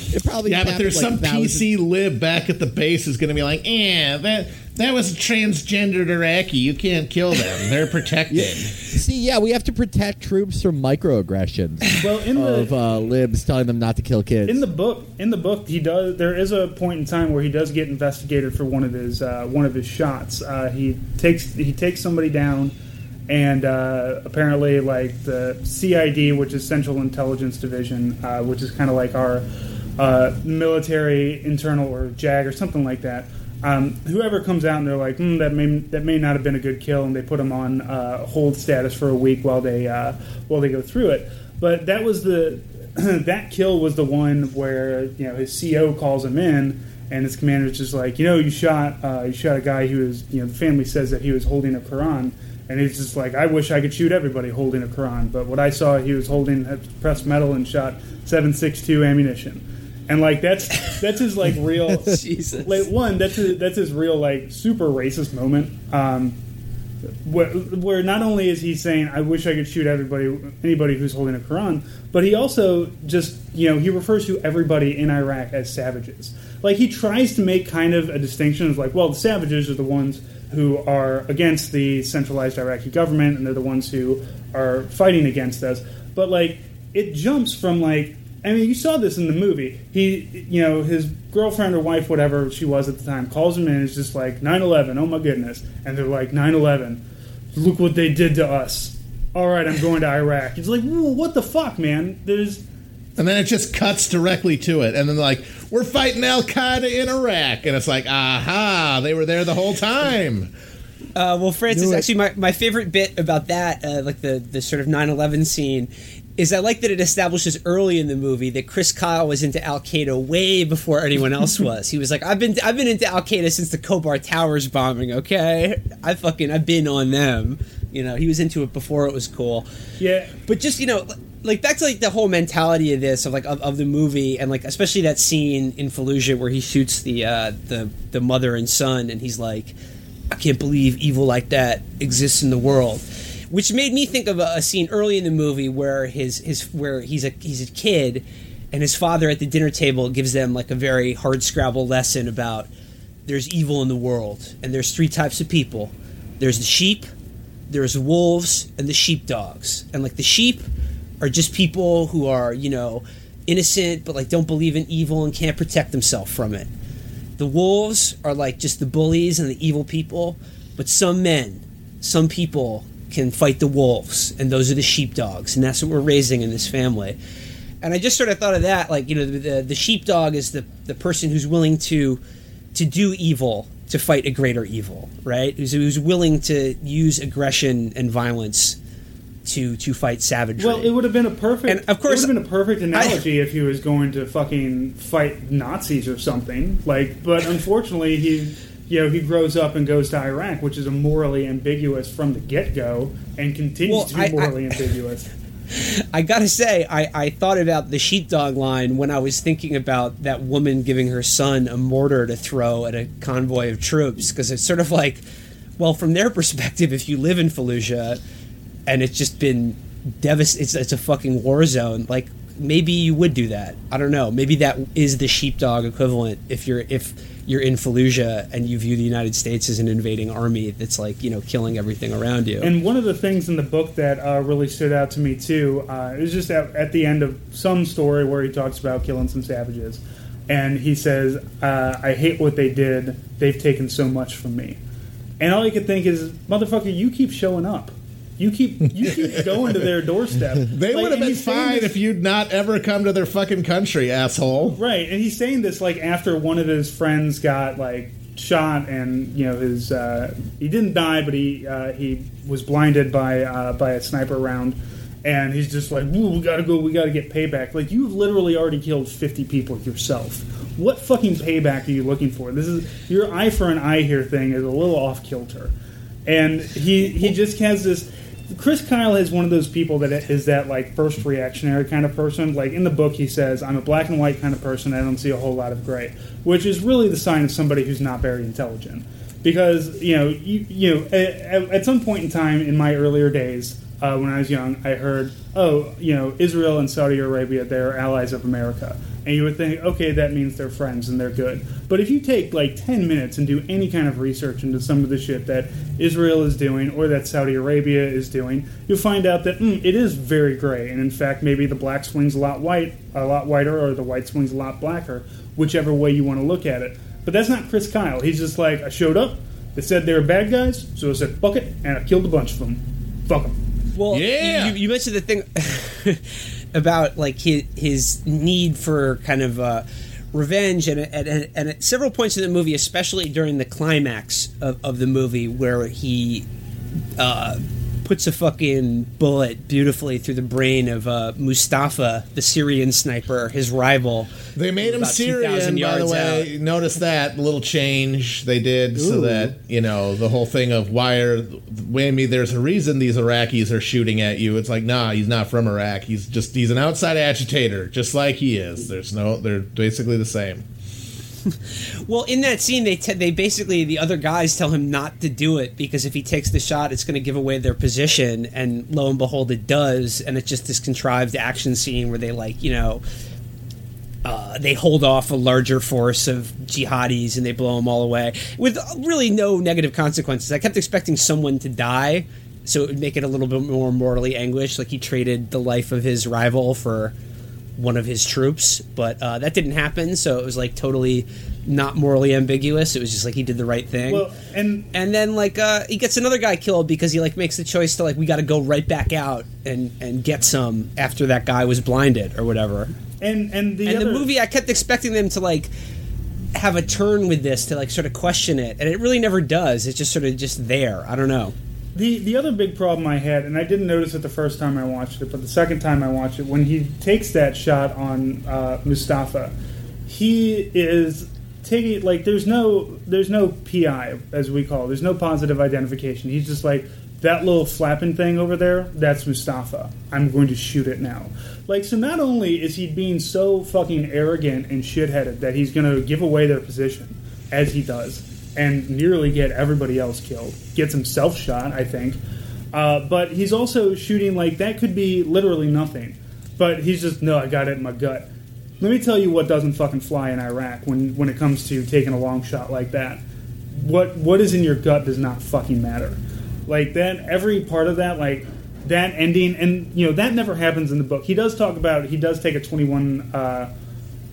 It probably yeah, but there's like some thousands. P C lib back at the base is going to be like, eh, that that was a transgendered Iraqi. You can't kill them; they're protected. Yeah. See, yeah, we have to protect troops from microaggressions. Well, in of the, uh, libs telling them not to kill kids. In the book, in the book, he does. There is a point in time where he does get investigated for one of his uh, one of his shots. Uh, he takes he takes somebody down. And uh, apparently, like, the C I D, which is Central Intelligence Division, uh, which is kind of like our uh, military internal or JAG or something like that, um, whoever comes out and they're like, mm, that may that may not have been a good kill, and they put him on uh, hold status for a week while they uh, while they go through it. But that was the that kill was the one where, you know, his C O calls him in, and his commander's just like, you know, you shot uh, you shot a guy who was, you know, the family says that he was holding a Quran. And he's just like, I wish I could shoot everybody holding a Quran, but what I saw, he was holding a pressed metal and shot seven six two ammunition. And, like, that's that's his, like, real... Jesus. Like, one, that's his, that's his real, like, super racist moment, um, where, where not only is he saying, I wish I could shoot everybody, anybody who's holding a Quran, but he also just, you know, he refers to everybody in Iraq as savages. Like, he tries to make kind of a distinction of, like, well, the savages are the ones who are against the centralized Iraqi government, and they're the ones who are fighting against us. But, like, it jumps from, like, I mean, you saw this in the movie. He, you know, his girlfriend or wife, whatever she was at the time, calls him in and is just like, nine eleven, oh my goodness. And they're like, nine eleven, look what they did to us. All right, I'm going to Iraq. He's like, what the fuck, man? There's... And then it just cuts directly to it. And then, like, we're fighting Al-Qaeda in Iraq. And it's like, aha, they were there the whole time. Uh, well, Francis, actually, my, my favorite bit about that, uh, like the, the sort of nine eleven scene, is I like that it establishes early in the movie that Chris Kyle was into Al-Qaeda way before anyone else was. He was like, I've been I've been into Al-Qaeda since the Khobar Towers bombing, okay? I fucking, I've been on them. You know, he was into it before it was cool. Yeah. But just, you know... Like, back to, like, the whole mentality of this, of, like, of, of the movie, and, like, especially that scene in Fallujah where he shoots the, uh, the the mother and son, and he's like, I can't believe evil like that exists in the world. Which made me think of a, a scene early in the movie where his, his where he's a he's a kid, and his father at the dinner table gives them, like, a very hard-scrabble lesson about there's evil in the world, and there's three types of people. There's the sheep, there's wolves, and the sheepdogs. And, like, the sheep... are just people who are, you know, innocent but, like, don't believe in evil and can't protect themselves from it. The wolves are, like, just the bullies and the evil people, but some men, some people can fight the wolves, and those are the sheepdogs, and that's what we're raising in this family. And I just sort of thought of that, like, you know, the the, the sheepdog is the, the person who's willing to to do evil to fight a greater evil, right? Who's, who's willing to use aggression and violence to to fight savagery. Well, it would have been a perfect, and of course, it would have been a perfect analogy I, if he was going to fucking fight Nazis or something. Like, but unfortunately, he, you know, he grows up and goes to Iraq, which is a morally ambiguous from the get-go, and continues well, to be I, morally I, ambiguous. I gotta say, I, I thought about the sheepdog line when I was thinking about that woman giving her son a mortar to throw at a convoy of troops, because it's sort of like, well, from their perspective, if you live in Fallujah... and it's just been devast. It's, it's a fucking war zone. Like, maybe you would do that. I don't know. Maybe that is the sheepdog equivalent. If you're if you're in Fallujah and you view the United States as an invading army that's, like, you know, killing everything around you. And one of the things in the book that uh, really stood out to me too uh, is just at, at the end of some story where he talks about killing some savages, and he says, uh, "I hate what they did. They've taken so much from me." And all I could think is, "Motherfucker, you keep showing up." You keep you keep going to their doorstep. They like, would have been fine this, if you'd not ever come to their fucking country, asshole. Right, and he's saying this, like, after one of his friends got, like, shot, and you know his uh, he didn't die, but he uh, he was blinded by uh, by a sniper round, and he's just like, "Ooh, we gotta go, we gotta get payback." Like, you've literally already killed fifty people yourself. What fucking payback are you looking for? This is your eye for an eye here thing is a little off kilter, and he he just has this. Chris Kyle is one of those people that is that like first reactionary kind of person. Like in the book, he says, "I'm a black and white kind of person. I don't see a whole lot of gray," which is really the sign of somebody who's not very intelligent. Because you know, you, you know, at, at some point in time in my earlier days, uh, when I was young, I heard, "Oh, you know, Israel and Saudi Arabia, they're allies of America," and you would think, "Okay, that means they're friends and they're good." But if you take like ten minutes and do any kind of research into some of the shit that Israel is doing or that Saudi Arabia is doing, you'll find out that mm, it is very gray, and in fact, maybe the black swing's a lot white, a lot whiter, or the white swing's a lot blacker, whichever way you want to look at it. But that's not Chris Kyle. He's just like, "I showed up. They said they were bad guys, so I said fuck it, and I killed a bunch of them. Fuck them." Well, yeah. you, you mentioned the thing about like his, his need for kind of uh, revenge, and, and, and at several points in the movie, especially during the climax of, of the movie, where he uh, puts a fucking bullet beautifully through the brain of uh, Mustafa, the Syrian sniper, his rival. They made him Syrian, by the way. Out. Notice that little change they did. Ooh. So that, you know, the whole thing of why are, whammy, there's a reason these Iraqis are shooting at you. It's like, nah, he's not from Iraq. He's just, he's an outside agitator, just like he is. There's no, they're basically the same. Well, in that scene, they te- they basically, the other guys tell him not to do it because if he takes the shot, it's going to give away their position. And lo and behold, it does. And it's just this contrived action scene where they, like, you know, uh, they hold off a larger force of jihadis and they blow them all away with really no negative consequences. I kept expecting someone to die, so it would make it a little bit more mortally anguish. Like, he traded the life of his rival for one of his troops, but uh, that didn't happen, so it was like totally not morally ambiguous. It was just like he did the right thing. Well, and and then like uh, he gets another guy killed because he like makes the choice to like, we got to go right back out and, and get some after that guy was blinded or whatever. And and the and other... the movie, I kept expecting them to like have a turn with this to like sort of question it, and it really never does. It's just sort of just there. I don't know. The the other big problem I had, and I didn't notice it the first time I watched it, but the second time I watched it, when he takes that shot on uh, Mustafa, he is taking, like, there's no there's no P I, as we call it. There's no positive identification. He's just like, that little flapping thing over there, that's Mustafa. I'm going to shoot it now. Like, so not only is he being so fucking arrogant and shitheaded that he's going to give away their position, as he does, and nearly get everybody else killed. Gets himself shot, I think. Uh, but he's also shooting, like, that could be literally nothing. But he's just, no, I got it in my gut. Let me tell you what doesn't fucking fly in Iraq when, when it comes to taking a long shot like that. What what is in your gut does not fucking matter. Like, that, every part of that, like, that ending, and, you know, that never happens in the book. He does talk about, he does take a twenty-one... Uh,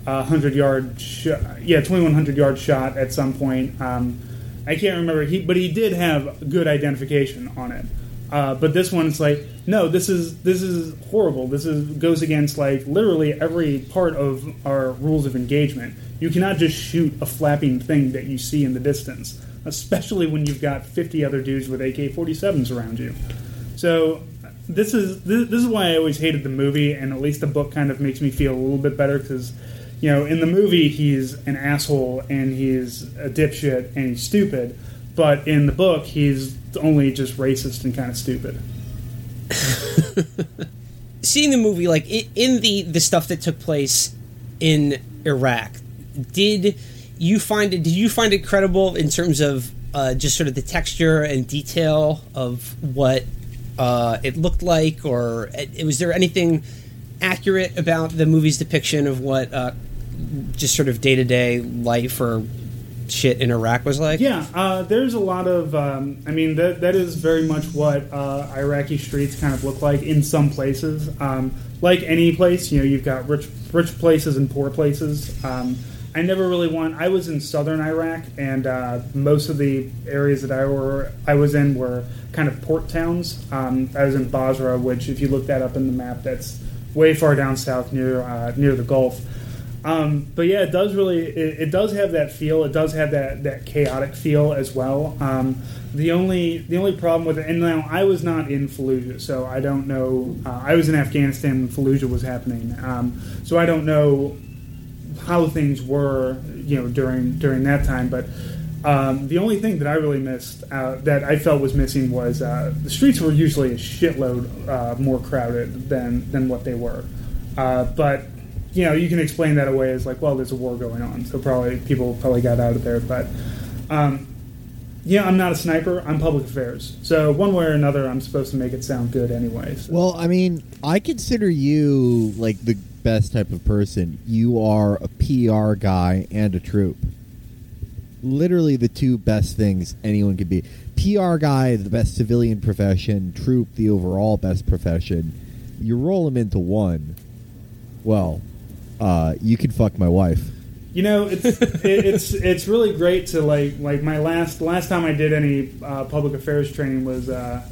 Uh, hundred yard, sh- yeah, twenty-one hundred yard shot at some point. Um, I can't remember. He, but he did have good identification on it. Uh, but this one, it's like, no, this is this is horrible. This is goes against like literally every part of our rules of engagement. You cannot just shoot a flapping thing that you see in the distance, especially when you've got fifty other dudes with A K forty-sevens around you. So. This is this, this is why I always hated the movie, and at least the book kind of makes me feel a little bit better because. You know, in the movie, he's an asshole, and he's a dipshit, and he's stupid. But in the book, he's only just racist and kind of stupid. Seeing the movie, like, in the, the stuff that took place in Iraq, did you find it, did you find it credible in terms of uh, just sort of the texture and detail of what uh, it looked like? Or was there anything accurate about the movie's depiction of what uh, just sort of day-to-day life or shit in Iraq was like? Yeah, uh, there's a lot of, um, I mean, that that is very much what uh, Iraqi streets kind of look like in some places. Um, like any place, you know, you've got rich rich places and poor places. Um, I never really won. I was in southern Iraq, and uh, most of the areas that I were I was in were kind of port towns. Um, I was in Basra, which if you look that up in the map, that's way far down south near uh, near the Gulf. Um, but yeah, it does really, it, it does have that feel. It does have that, that chaotic feel as well. Um, the only the only problem with it, and now I was not in Fallujah, so I don't know. Uh, I was in Afghanistan when Fallujah was happening, um, so I don't know how things were, you know, during during that time. But um, the only thing that I really missed, uh, that I felt was missing, was uh, the streets were usually a shitload uh, more crowded than than what they were, uh, but. You know, you can explain that away as like, well, there's a war going on, so probably people probably got out of there. But, um, yeah, I'm not a sniper. I'm public affairs. So one way or another, I'm supposed to make it sound good anyway. So. Well, I mean, I consider you, like, the best type of person. You are a P R guy and a troop. Literally the two best things anyone could be. P R guy, the best civilian profession. Troop, the overall best profession. You roll them into one. Well... Uh, you could fuck my wife. You know, it's it, it's it's really great to like like my last last time I did any uh, public affairs training was uh,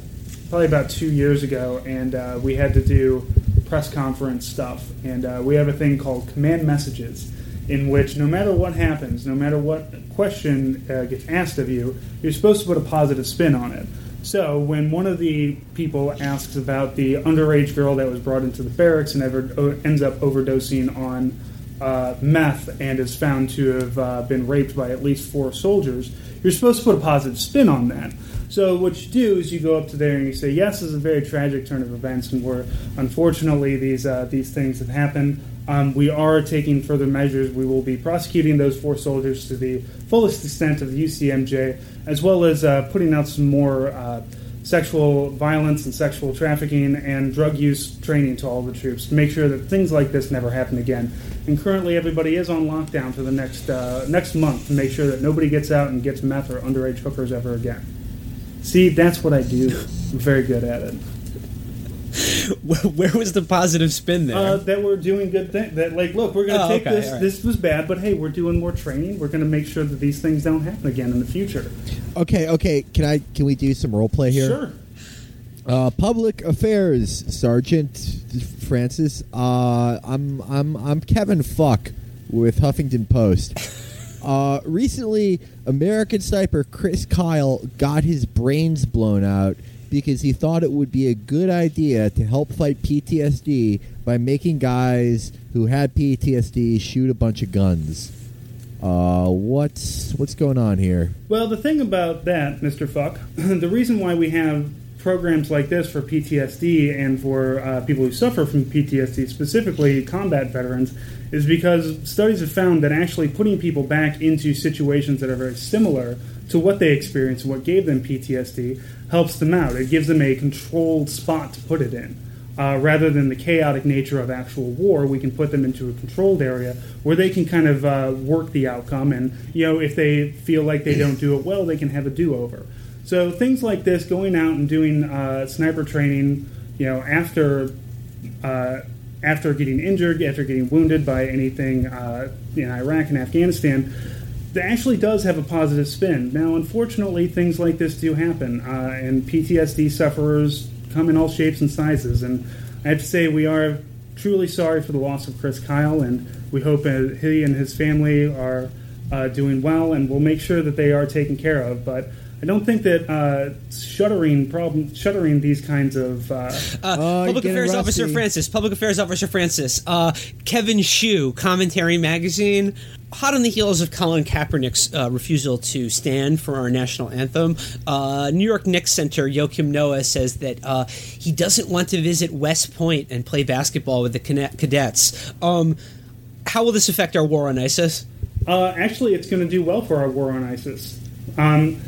probably about two years ago, and uh, we had to do press conference stuff, and uh, we have a thing called command messages, in which no matter what happens, no matter what question uh, gets asked of you, you're supposed to put a positive spin on it. So when one of the people asks about the underage girl that was brought into the barracks and ever o- ends up overdosing on uh, meth and is found to have uh, been raped by at least four soldiers, you're supposed to put a positive spin on that. So what you do is you go up to there and you say, yes, this is a very tragic turn of events, and we're, unfortunately these uh, these things have happened. Um, we are taking further measures. We will be prosecuting those four soldiers to the fullest extent of the U C M J, as well as uh, putting out some more uh, sexual violence and sexual trafficking and drug use training to all the troops to make sure that things like this never happen again. And currently everybody is on lockdown for the next uh, next month to make sure that nobody gets out and gets meth or underage hookers ever again. See, that's what I do. I'm very good at it. Where was the positive spin there? Uh, that we're doing good things. That, like, look, we're going to oh, take okay, this. Right. This was bad, but hey, we're doing more training. We're going to make sure that these things don't happen again in the future. Okay, okay. Can I? Can we do some role play here? Sure. Uh, public affairs, Sergeant Francis. Uh, I'm I'm I'm Kevin Fuck with Huffington Post. uh, recently, American sniper Chris Kyle got his brains blown out because he thought it would be a good idea to help fight P T S D by making guys who had P T S D shoot a bunch of guns. Uh, what's what's going on here? Well, the thing about that, Mister Fuck, the reason why we have programs like this for P T S D and for uh, people who suffer from P T S D, specifically combat veterans, is because studies have found that actually putting people back into situations that are very similar to what they experienced and what gave them P T S D helps them out. It gives them a controlled spot to put it in. Uh, rather than the chaotic nature of actual war, we can put them into a controlled area where they can kind of uh, work the outcome. And, you know, if they feel like they don't do it well, they can have a do-over. So things like this, going out and doing uh, sniper training, you know, after... Uh, after getting injured, after getting wounded by anything uh, in Iraq and Afghanistan, that actually does have a positive spin. Now, unfortunately, things like this do happen, uh, and P T S D sufferers come in all shapes and sizes. And I have to say, we are truly sorry for the loss of Chris Kyle, and we hope uh, he and his family are uh, doing well, and we'll make sure that they are taken care of. But I don't think that uh, shuttering problem, shuttering these kinds of... Uh, uh, oh, Public Affairs Officer Francis, Public Affairs Officer Francis, uh, Kevin Hsu, Commentary Magazine, hot on the heels of Colin Kaepernick's uh, refusal to stand for our national anthem. Uh, New York Knicks center Joakim Noah says that uh, he doesn't want to visit West Point and play basketball with the cadets. Um, how will this affect our war on ISIS? Uh, actually, it's going to do well for our war on ISIS. Um...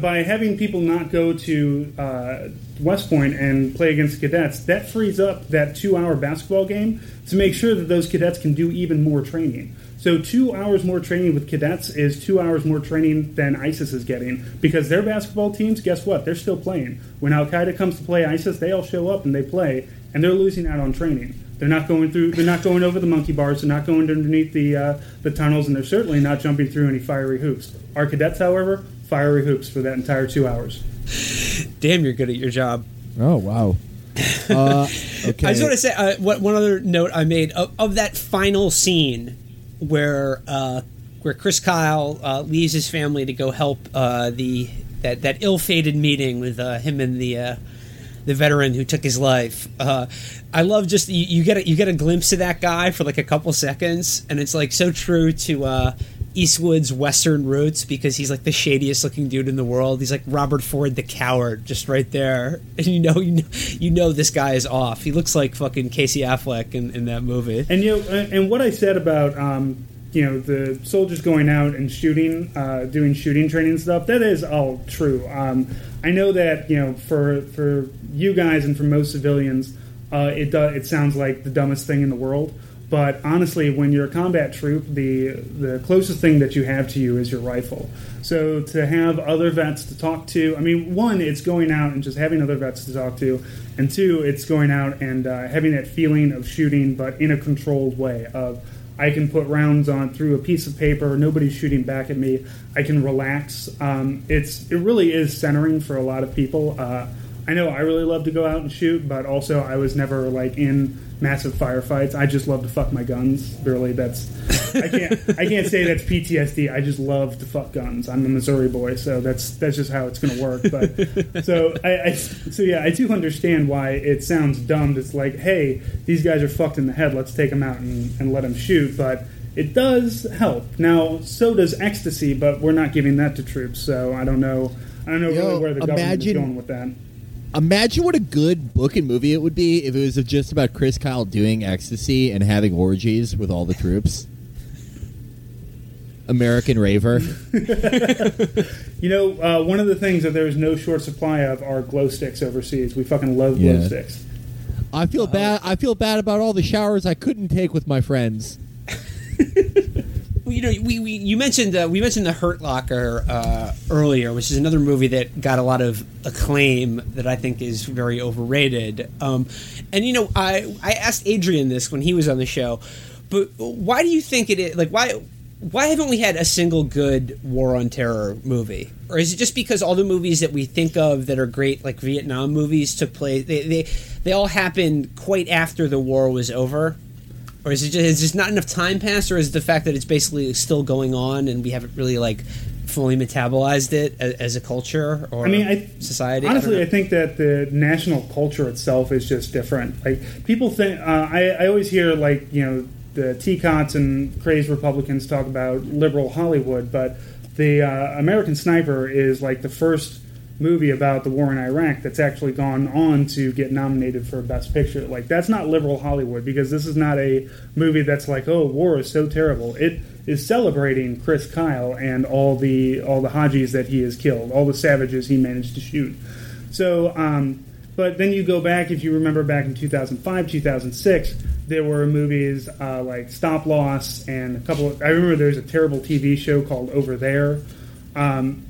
By having people not go to uh, West Point and play against cadets, that frees up that two-hour basketball game to make sure that those cadets can do even more training. So two hours more training with cadets is two hours more training than ISIS is getting, because their basketball teams, guess what? They're still playing. When Al-Qaeda comes to play ISIS, they all show up and they play, and they're losing out on training. They're not going through. They're not going over the monkey bars. They're not going underneath the uh, the tunnels, and they're certainly not jumping through any fiery hoops. Our cadets, however... fiery hoops for that entire two hours. Damn, you're good at your job. Oh, wow. Uh, okay. I just want to say uh, what, one other note I made of, of that final scene where uh, where Chris Kyle uh, leaves his family to go help uh, the that, that ill-fated meeting with uh, him and the uh, the veteran who took his life. Uh, I love just you, you get a, you get a glimpse of that guy for like a couple seconds, and it's like so true to. Uh, Eastwood's Western roots, because he's like the shadiest looking dude in the world. He's like Robert Ford the coward, just right there. And you know, you know, you know this guy is off. He looks like fucking Casey Affleck in, in that movie. And you know, and what I said about um, you know, the soldiers going out and shooting, uh, doing shooting training stuff, that is all true. Um, I know that you know for for you guys and for most civilians, uh, it does, it sounds like the dumbest thing in the world. But honestly, when you're a combat troop, the the closest thing that you have to you is your rifle. So to have other vets to talk to, I mean, one, it's going out and just having other vets to talk to, and two, it's going out and uh, having that feeling of shooting, but in a controlled way. Of I can put rounds on through a piece of paper, nobody's shooting back at me. I can relax. Um, it's it really is centering for a lot of people. Uh, I know I really love to go out and shoot, but also I was never like in massive firefights. I just love to fuck my guns. Really, that's I can't I can't say that's P T S D. I just love to fuck guns. I'm a Missouri boy, so that's that's just how it's going to work. But so I, I so yeah, I do understand why it sounds dumb. It's like, hey, these guys are fucked in the head. Let's take them out and, and let them shoot. But it does help. Now, so does ecstasy, but we're not giving that to troops. So I don't know. I don't know Yo, really where the imagine- government is going with that. Imagine what a good book and movie it would be if it was just about Chris Kyle doing ecstasy and having orgies with all the troops. American Raver. You know, uh, one of the things that there is no short supply of are glow sticks overseas. We fucking love glow yeah. sticks. I feel uh, bad. I feel bad about all the showers I couldn't take with my friends. Well, you know, we, we you mentioned uh, we mentioned The Hurt Locker uh, earlier, which is another movie that got a lot of acclaim that I think is very overrated. Um, and you know, I I asked Adrian this when he was on the show, but why do you think it is like why why haven't we had a single good War on Terror movie? Or is it just because all the movies that we think of that are great, like Vietnam movies, took place they they, they all happened quite after the war was over? Or is it just, is just not enough time passed, or is it the fact that it's basically still going on and we haven't really like fully metabolized it as, as a culture or I mean, I th- society? Honestly, I, I think that the national culture itself is just different. Like people think, uh, I, I always hear like you know the T-cots and crazed Republicans talk about liberal Hollywood, but the uh, American Sniper is like the first movie about the war in Iraq that's actually gone on to get nominated for Best Picture. Like, that's not liberal Hollywood, because this is not a movie that's like, oh, war is so terrible. It is celebrating Chris Kyle and all the all the Hajis that he has killed, all the savages he managed to shoot. So, um, but then you go back, if you remember back in two thousand five, two thousand six, there were movies uh, like Stop Loss and a couple of, I remember there's a terrible T V show called Over There. Um,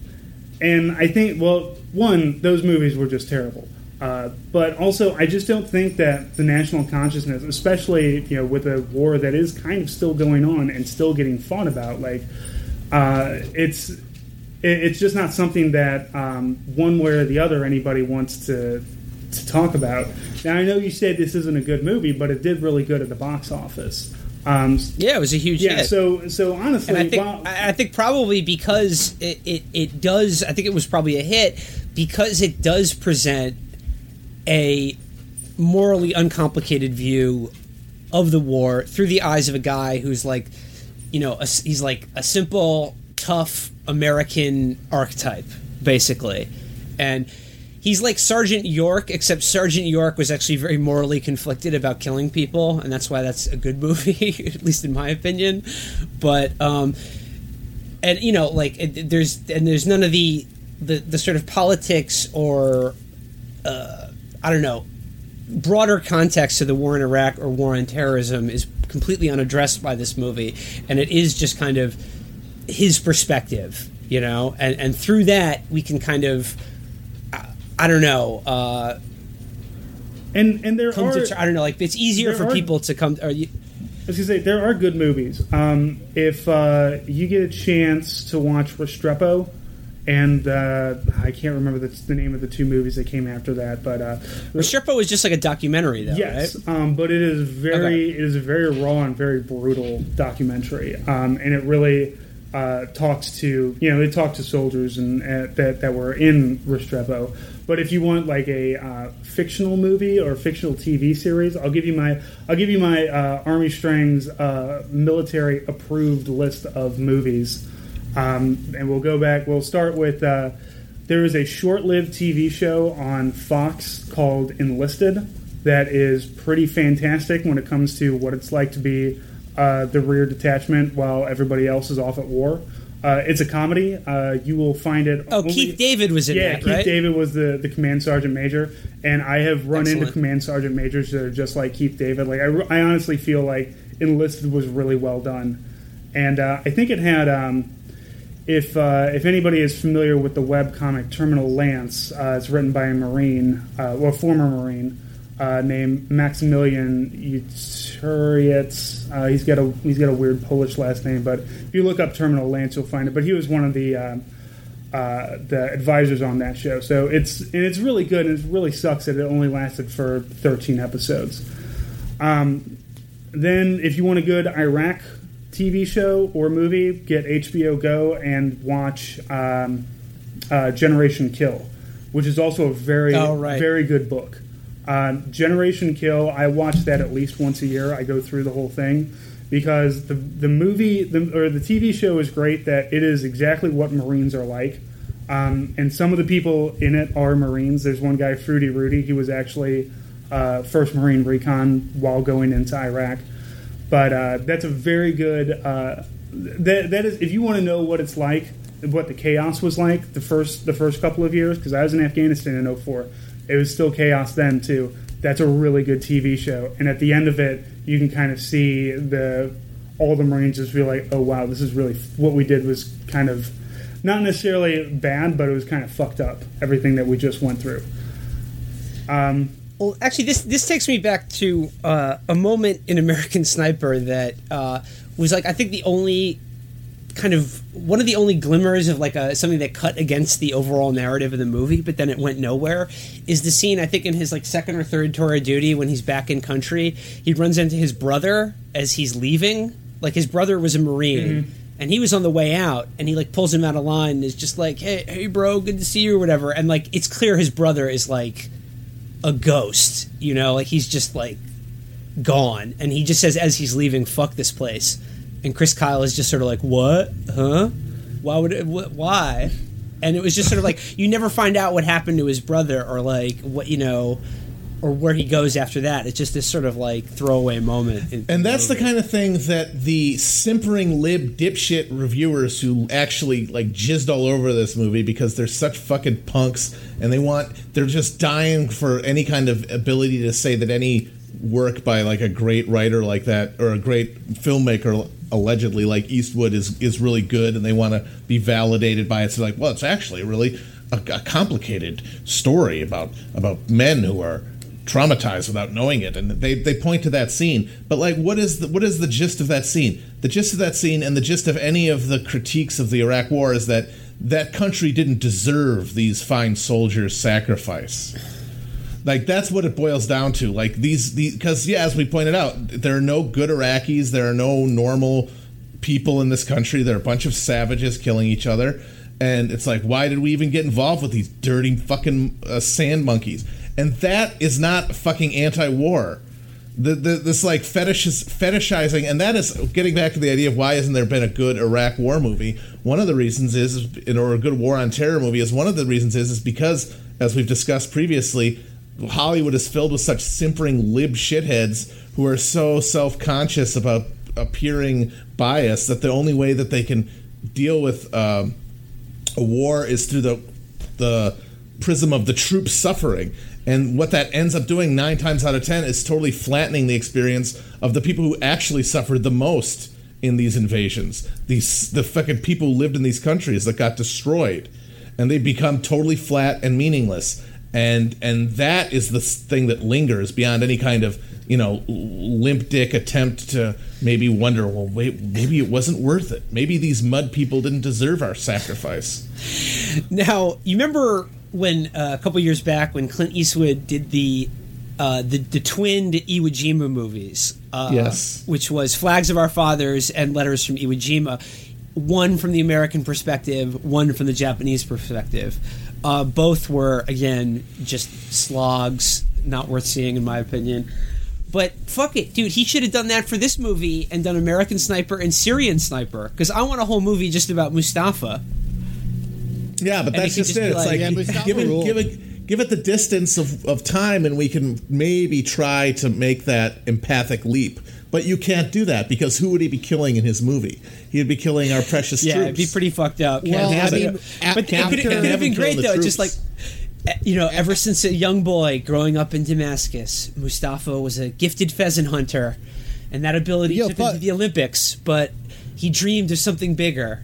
And I think, well, one, those movies were just terrible. Uh, but also, I just don't think that the national consciousness, especially you know, with a war that is kind of still going on and still getting fought about, like uh, it's it, it's just not something that um, one way or the other anybody wants to to talk about. Now, I know you said this isn't a good movie, but it did really good at the box office. Um, yeah, it was a huge yeah, hit. Yeah, so so honestly, and I think, wow. I think probably because it, it, it does. I think it was probably a hit because it does present a morally uncomplicated view of the war through the eyes of a guy who's like, you know, a, he's like a simple, tough American archetype, basically, and. He's like Sergeant York, except Sergeant York was actually very morally conflicted about killing people, and that's why that's a good movie, at least in my opinion. But um, and you know, like it, there's and there's none of the the, the sort of politics or uh, I don't know broader context to the war in Iraq or war on terrorism is completely unaddressed by this movie, and it is just kind of his perspective, you know, and and through that we can kind of. I don't know. Uh, and and there are to, I don't know. Like it's easier for are, people to come. Are you, I was gonna say there are good movies. Um, if uh, you get a chance to watch Restrepo, and uh, I can't remember the, the name of the two movies that came after that. But uh, Restrepo is just like a documentary, though. Yes, right? um, but it is very, okay. it is a very raw and very brutal documentary, um, and it really uh, talks to you know it talked to soldiers and uh, that that were in Restrepo. But if you want like a uh, fictional movie or fictional T V series, I'll give you my I'll give you my uh, Army Strang's uh, military approved list of movies, um, and we'll go back. We'll start with uh, there is a short-lived T V show on Fox called Enlisted that is pretty fantastic when it comes to what it's like to be uh, the rear detachment while everybody else is off at war. Uh, it's a comedy. Uh, you will find it. Oh, only, Keith David was in yeah, that, Keith right? Keith David was the, the command sergeant major, and I have run Excellent. into command sergeant majors that are just like Keith David. Like I, I honestly feel like Enlisted was really well done, and uh, I think it had. Um, if uh, if anybody is familiar with the webcomic Terminal Lance, uh, it's written by a Marine, uh, well, former Marine uh, named Maximilian Ut- Uh, he's got a he's got a weird Polish last name, but if you look up Terminal Lance, you'll find it. But he was one of the uh, uh, the advisors on that show, so it's and it's really good. And it really sucks that it only lasted for thirteen episodes. Um, then, if you want a good Iraq T V show or movie, get H B O Go and watch um, uh, Generation Kill, which is also a very oh, right. very good book. Um, Generation Kill, I watch that at least once a year. I go through the whole thing because the the movie the, or the T V show is great that it is exactly what Marines are like. Um, and some of the people in it are Marines. There's one guy, Fruity Rudy. He was actually uh, first Marine Recon while going into Iraq. But uh, that's a very good. Uh, that that is if you want to know what it's like, what the chaos was like the first the first couple of years, because I was in Afghanistan in oh four. It was still chaos then, too. That's a really good T V show. And at the end of it, you can kind of see the all the Marines just feel like, oh, wow, this is really... What we did was kind of not necessarily bad, but it was kind of fucked up, everything that we just went through. Um, well, actually, this this takes me back to uh, a moment in American Sniper that uh, was, like, I think the only... kind of one of the only glimmers of like a something that cut against the overall narrative of the movie, but then it went nowhere, is the scene I think in his like second or third tour of duty when he's back in country. He runs into his brother as he's leaving. Like his brother was a Marine mm-hmm. and he was on the way out, and he like pulls him out of line and is just like, hey hey bro, good to see you or whatever. And like it's clear his brother is like a ghost, you know, like he's just like gone, and he just says as he's leaving, fuck this place. And Chris Kyle is just sort of like, what? Huh? Why would it, wh- why? And it was just sort of like, you never find out what happened to his brother or like what, you know, or where he goes after that. It's just this sort of like throwaway moment. In, and that's the kind of thing that the simpering lib dipshit reviewers who actually like jizzed all over this movie because they're such fucking punks and they want, they're just dying for any kind of ability to say that any work by like a great writer like that or a great filmmaker allegedly like Eastwood is is really good, and they want to be validated by it. So like, well, it's actually really a, a complicated story about about men who are traumatized without knowing it, and they they point to that scene. But like, what is the, what is the gist of that scene? The gist of that scene and the gist of any of the critiques of the Iraq War is that that country didn't deserve these fine soldiers' sacrifice. Like, that's what it boils down to. Like, these, because, these, yeah, as we pointed out, there are no good Iraqis. There are no normal people in this country. There are a bunch of savages killing each other. And it's like, why did we even get involved with these dirty fucking uh, sand monkeys? And that is not fucking anti-war. The, the, this, like, fetish, fetishizing, and that is, getting back to the idea of why hasn't there been a good Iraq war movie, one of the reasons is, or a good war on terror movie, is one of the reasons is, is because, as we've discussed previously, Hollywood is filled with such simpering lib shitheads who are so self-conscious about appearing biased that the only way that they can deal with uh, a war is through the the prism of the troops suffering. And what that ends up doing nine times out of ten is totally flattening the experience of the people who actually suffered the most in these invasions. These the fucking people who lived in these countries that got destroyed, and they become totally flat and meaningless. And and that is the thing that lingers beyond any kind of you know, limp dick attempt to maybe wonder, well, wait, maybe it wasn't worth it. Maybe these mud people didn't deserve our sacrifice. Now, you remember when uh, a couple years back when Clint Eastwood did the uh, the, the twinned Iwo Jima movies? Uh, yes. Which was Flags of Our Fathers and Letters from Iwo Jima. One from the American perspective, one from the Japanese perspective. Uh, both were, again, just slogs, not worth seeing in my opinion. But fuck it, dude. He should have done that for this movie and done American Sniper and Syrian Sniper, because I want a whole movie just about Mustafa. Yeah, but and that's just, just it. It's like, like yeah, Mustafa give, it, give, it, give it the distance of, of time, and we can maybe try to make that empathic leap. But you can't do that, because who would he be killing in his movie? He'd be killing our precious yeah, troops. Yeah, it'd be pretty fucked up. Well, I mean, but it could have been great, though. Just like, you know, ever since a young boy growing up in Damascus, Mustafa was a gifted pheasant hunter, and that ability took him to the Olympics, but he dreamed of something bigger,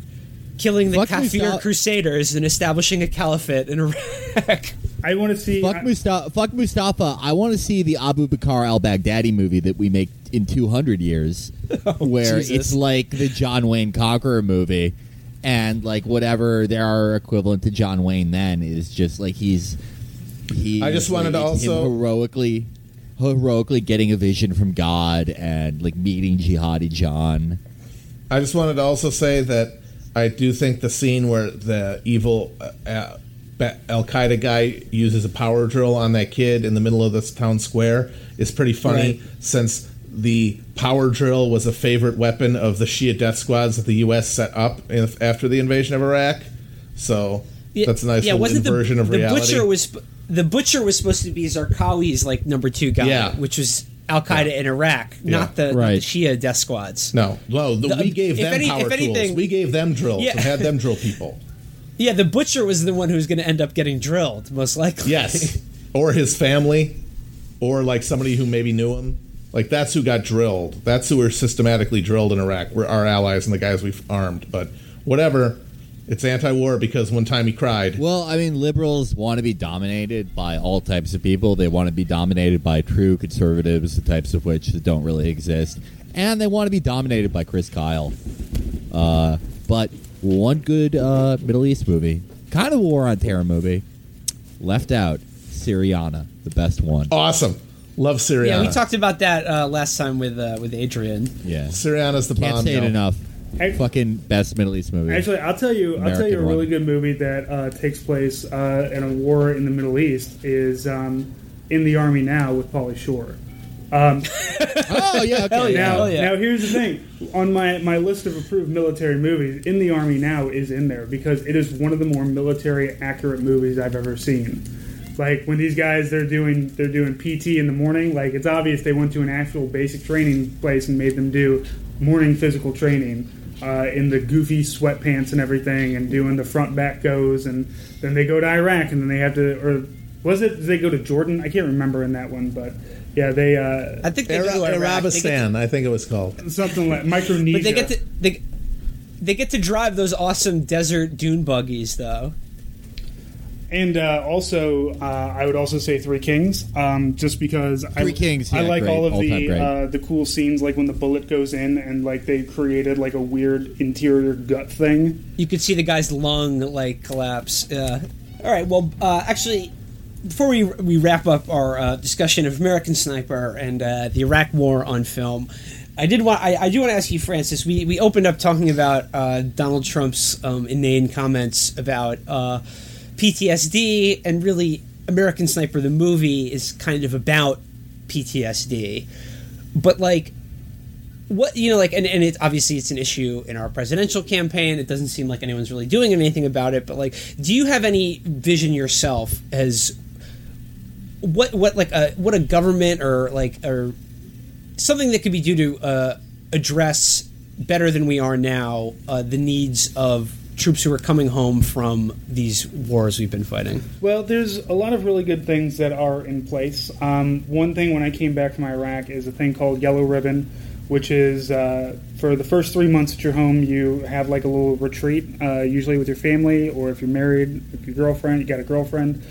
killing the Kafir Crusaders and establishing a caliphate in Iraq. I want to see... Fuck, I, Mustafa, fuck Mustafa. I want to see the Abu Bakar al-Baghdadi movie that we make in two hundred years, oh, where Jesus. It's like the John Wayne Conqueror movie, and like whatever their equivalent to John Wayne then is just like he's... He I just wanted like, to also... Heroically, heroically getting a vision from God and like meeting Jihadi John. I just wanted to also say that I do think the scene where the evil... Uh, Al-Qaeda guy uses a power drill on that kid in the middle of this town square is pretty funny, right? Since the power drill was a favorite weapon of the Shia death squads that the U S set up after the invasion of Iraq. So yeah, that's a nice yeah, little inversion the, of the reality. Butcher was, the Butcher was supposed to be Zarqawi's like number two guy, yeah. which was Al-Qaeda yeah. in Iraq, yeah. not the, right. the Shia death squads. No, no the, the, we gave them any, power anything, tools. We gave them drills yeah. and had them drill people. Yeah, the Butcher was the one who was going to end up getting drilled, most likely. Yes, or his family, or like somebody who maybe knew him. Like, that's who got drilled. That's who were systematically drilled in Iraq. We're our allies and the guys we've armed. But whatever, it's anti-war because one time he cried. Well, I mean, liberals want to be dominated by all types of people. They want to be dominated by true conservatives, the types of which don't really exist. And they want to be dominated by Chris Kyle. Uh, but... One good uh, Middle East movie, kind of a war on terror movie, left out, Syriana, the best one. Awesome. Love Syriana. Yeah, we talked about that uh, last time with uh, with Adrian. Yeah. Syriana's the Can't bomb. Can't say no. it enough. I, Fucking best Middle East movie. Actually, I'll tell you American I'll tell you a really good movie that uh, takes place uh, in a war in the Middle East is um, In the Army Now with Pauly Shore. Um, oh yeah, okay. Hell yeah, now, hell yeah! Now here's the thing: on my, my list of approved military movies, In the Army Now is in there because it is one of the more military accurate movies I've ever seen. Like when these guys they're doing they're doing P T in the morning, like it's obvious they went to an actual basic training place and made them do morning physical training uh, in the goofy sweatpants and everything, and doing the front back goes, and then they go to Iraq, and then they have to or was it did they go to Jordan? I can't remember in that one, but. Yeah, they. Uh, I think they Ara- do Iraq. Arabistan, they to, I think it was called something like Micronesia. But they get to they, they get to drive those awesome desert dune buggies, though. And uh, also, uh, I would also say Three Kings, um, just because Three I, Kings, yeah, I like great. all of all the uh, the cool scenes, like when the bullet goes in, and like they created like a weird interior gut thing. You could see the guy's lung like collapse. Uh, all right, well, uh, actually. Before we we wrap up our uh, discussion of American Sniper and uh, the Iraq War on film, I did want I, I do want to ask you, Francis. We we opened up talking about uh, Donald Trump's um, inane comments about uh, P T S D, and really American Sniper the movie is kind of about P T S D, but like what you know like and and it obviously it's an issue in our presidential campaign. It doesn't seem like anyone's really doing anything about it. But like, do you have any vision yourself as What what like a what a government or like or something that could be due to uh, address better than we are now uh, the needs of troops who are coming home from these wars we've been fighting? Well, there's a lot of really good things that are in place. Um, one thing when I came back from Iraq is a thing called Yellow Ribbon, which is uh, for the first three months at your home, you have like a little retreat, uh, usually with your family or if you're married, if your girlfriend, you got a girlfriend.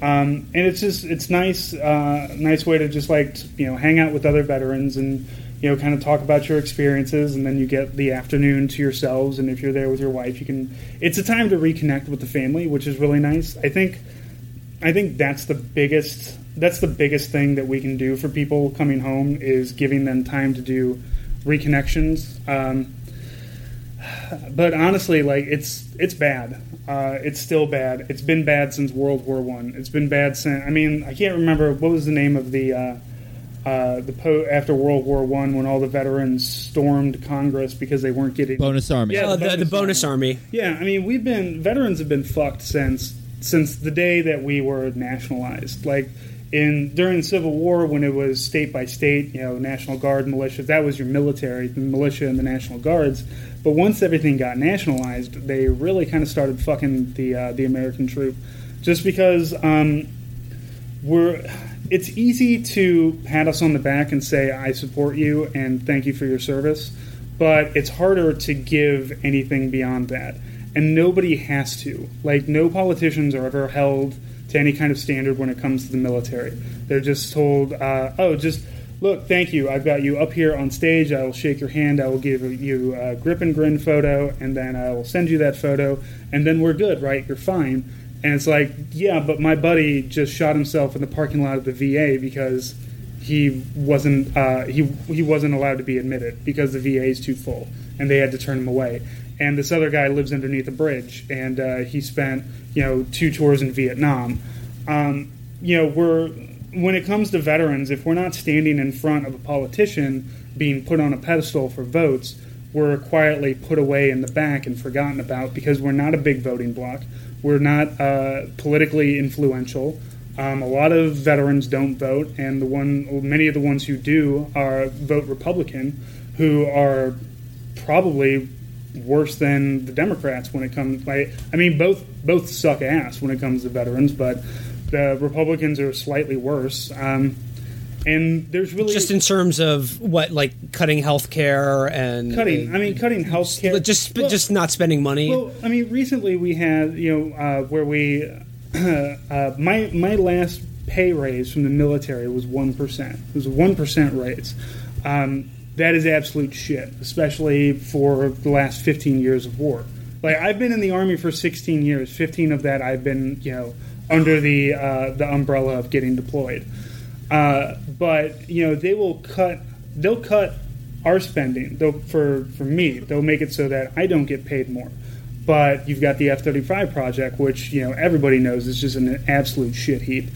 Um, and it's just it's nice, uh, nice way to just like you know hang out with other veterans and you know kind of talk about your experiences, and then you get the afternoon to yourselves. And if you're there with your wife, you can. It's a time to reconnect with the family, which is really nice. I think, I think that's the biggest that's the biggest thing that we can do for people coming home is giving them time to do reconnections. Um, but honestly, like it's it's bad. Uh, it's still bad. It's been bad since World War One. It's been bad since. I mean, I can't remember what was the name of the uh, uh, the po- after World War One when all the veterans stormed Congress because they weren't getting bonus army. Yeah, oh, the, bonus, the bonus army. army. Yeah, I mean, we've been veterans have been fucked since since the day that we were nationalized. Like in during the Civil War when it was state by state, you know, National Guard, militia. That was your military, the militia, and the National Guards. But once everything got nationalized, they really kind of started fucking the uh, the American troop, just because um, we're. It's easy to pat us on the back and say I support you and thank you for your service, but it's harder to give anything beyond that. And nobody has to. Like no politicians are ever held to any kind of standard when it comes to the military. They're just told, uh, oh, just. Look, thank you. I've got you up here on stage. I will shake your hand. I will give you a grip and grin photo, and then I will send you that photo, and then we're good, right? You're fine. And it's like, yeah, but my buddy just shot himself in the parking lot of the V A because he wasn't uh, he he wasn't allowed to be admitted because the V A is too full, and they had to turn him away. And this other guy lives underneath a bridge, and uh, he spent you know two tours in Vietnam. Um, you know, we're. When it comes to veterans, if we're not standing in front of a politician being put on a pedestal for votes, we're quietly put away in the back and forgotten about because we're not a big voting bloc. We're not uh, politically influential. Um, a lot of veterans don't vote, and the one, many of the ones who do are vote Republican, who are probably worse than the Democrats when it comes. Like, I mean, both both suck ass when it comes to veterans, but. The Republicans are slightly worse, um, and there's really just in terms of what, like cutting health care and cutting. And, I mean, cutting health care, just well, just not spending money. Well, I mean, recently we had you know uh, where we uh, my my last pay raise from the military was one percent. It was a one percent raise. Um, that is absolute shit, especially for the last fifteen years of war. Like I've been in the Army for sixteen years. Fifteen of that I've been you know. under the uh, the umbrella of getting deployed, uh, but you know they will cut they'll cut our spending. They'll for for me they'll make it so that I don't get paid more. But you've got the F thirty-five project, which you know everybody knows is just an absolute shit heap.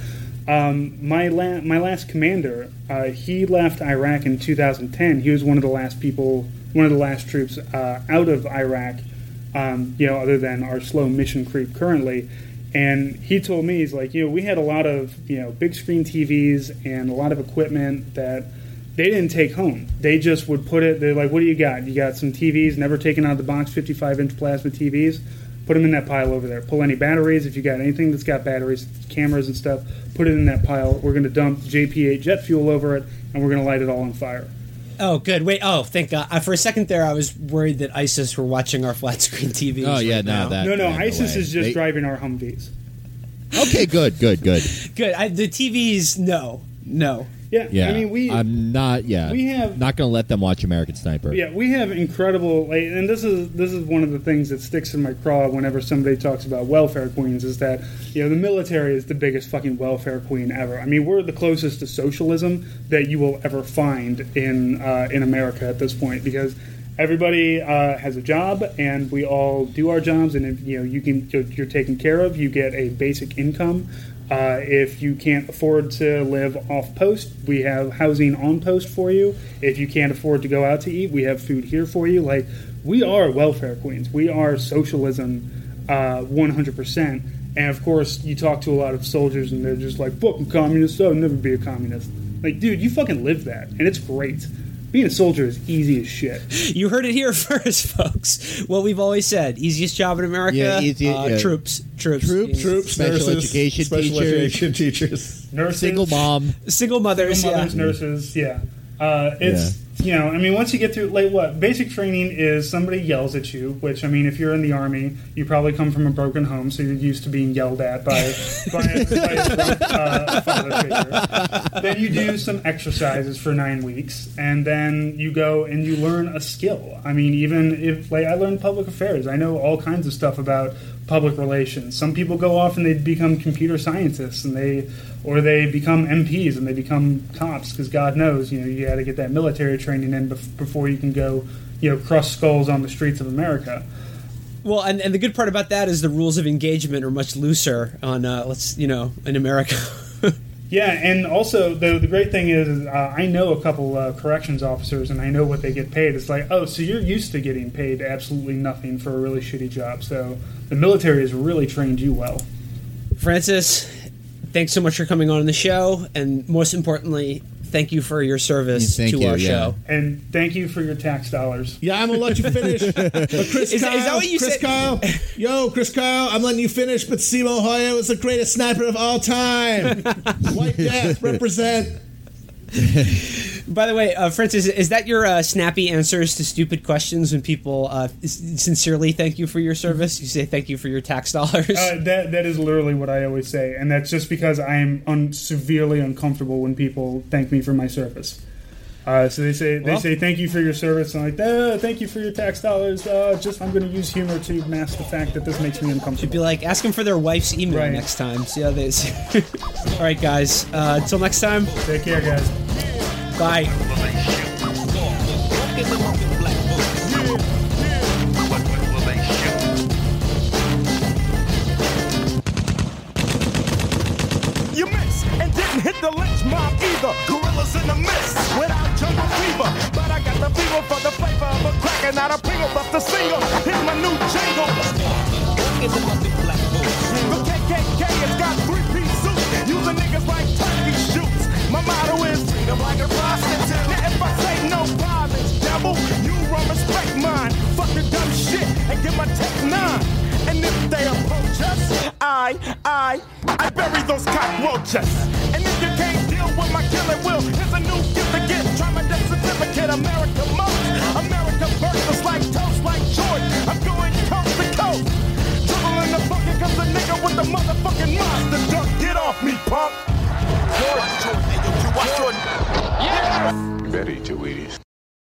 Um, my la- my last commander, uh, he left Iraq in two thousand ten. He was one of the last people, one of the last troops uh, out of Iraq. Um, you know, other than our slow mission creep currently. And he told me, he's like, you know, we had a lot of, you know, big screen T Vs and a lot of equipment that they didn't take home. They just would put it, they're like, what do you got? You got some T Vs, never taken out of the box, fifty-five inch plasma T Vs, put them in that pile over there. Pull any batteries, if you got anything that's got batteries, cameras and stuff, put it in that pile. We're going to dump J P eight jet fuel over it, and we're going to light it all on fire. Oh, good. Wait. Oh, thank God. Uh, for a second there, I was worried that ISIS were watching our flat screen T Vs. Oh, yeah, right no, now. That no, no. ISIS away. is just they... driving our Humvees. Okay, good, good, good, good. I, the T Vs, no, no. Yeah, yeah. I mean, we. I'm not. Yeah, we have not going to let them watch American Sniper. Yeah, we have incredible. Like, and this is this is one of the things that sticks in my craw whenever somebody talks about welfare queens is that you know the military is the biggest fucking welfare queen ever. I mean, we're the closest to socialism that you will ever find in uh, in America at this point because everybody uh, has a job and we all do our jobs and if, you know you can you're, you're taken care of. You get a basic income. Uh, if you can't afford to live off post, we have housing on post for you. If you can't afford to go out to eat, we have food here for you. Like, we are welfare queens. We are socialism uh, one hundred percent. And, of course, you talk to a lot of soldiers and they're just like, fuck, I'm communist. I'll never be a communist. Like, dude, you fucking live that. And it's great. Being a soldier is easy as shit. You heard it here first, folks. What we've always said: easiest job in America. Yeah, easy, uh, yeah. Troops, troops, troops, troops. Special nurses, education, special teachers, education teachers, nurses, single mom, single mothers, single mothers, yeah. nurses. Yeah, uh, it's you know, I mean, once you get through, like, what? Basic training is somebody yells at you, which, I mean, if you're in the Army, you probably come from a broken home, so you're used to being yelled at by, by a, by a drunk, uh, father figure. Then you do some exercises for nine weeks, and then you go and you learn a skill. I mean, even if, like, I learned public affairs. I know all kinds of stuff about public relations. Some people go off and they become computer scientists, and they, or they become M Ps and they become cops, because God knows, you know, you got to get that military training in bef- before you can go, you know, crush skulls on the streets of America. Well, and, and the good part about that is the rules of engagement are much looser on, uh, let's, you know, in America. Yeah, and also, the, the great thing is, uh, I know a couple uh, corrections officers, and I know what they get paid. It's like, oh, so you're used to getting paid absolutely nothing for a really shitty job, so the military has really trained you well. Francis, thanks so much for coming on the show, and most importantly, thank you for your service yeah, to you, our yeah. show. And thank you for your tax dollars. Yeah, I'm going to let you finish. But Chris is, Kyle, is that what you Chris said? Kyle, yo, Chris Kyle, I'm letting you finish, but Simo Hoyer was the greatest sniper of all time. White Death, represent. By the way, uh, Francis, is that your uh, snappy answers to stupid questions when people uh, sincerely thank you for your service? You say thank you for your tax dollars? Uh, that That is literally what I always say, and that's just because I am un- severely uncomfortable when people thank me for my service. Uh, so they say well, they say thank you for your service, and I'm like, oh, thank you for your tax dollars. Uh, just I'm going to use humor to mask the fact that this makes me uncomfortable. Should be like, ask them for their wife's email right. next time. See how they see. All right, guys. Uh, until next time. Take care, guys. Bye. You missed and didn't hit the lynch mob either. Gorillas in the mist without jungle fever. But I got the fever for the flavor of a crack and not a pingle but the single. Here's my new jingle. The K K K has got three-piece suits. Using niggas like turkey shoots. My motto is freedom like a prostitute. Now if I say no violence, devil, you won't respect mine. Fuck the dumb shit and get my tech nine. And if they approach us, I, I, I bury those cockroaches. And if you can't deal with my killing will, here's a new gift to get. Try my death certificate, America most. America bursts like toast, like Jordan. I'm going coast to coast. Dribble in the bucket comes a nigga with the motherfucking monster duck. Get off me, punk. Jordan, Jordan, Jordan. Yeah. Betty Tweedies.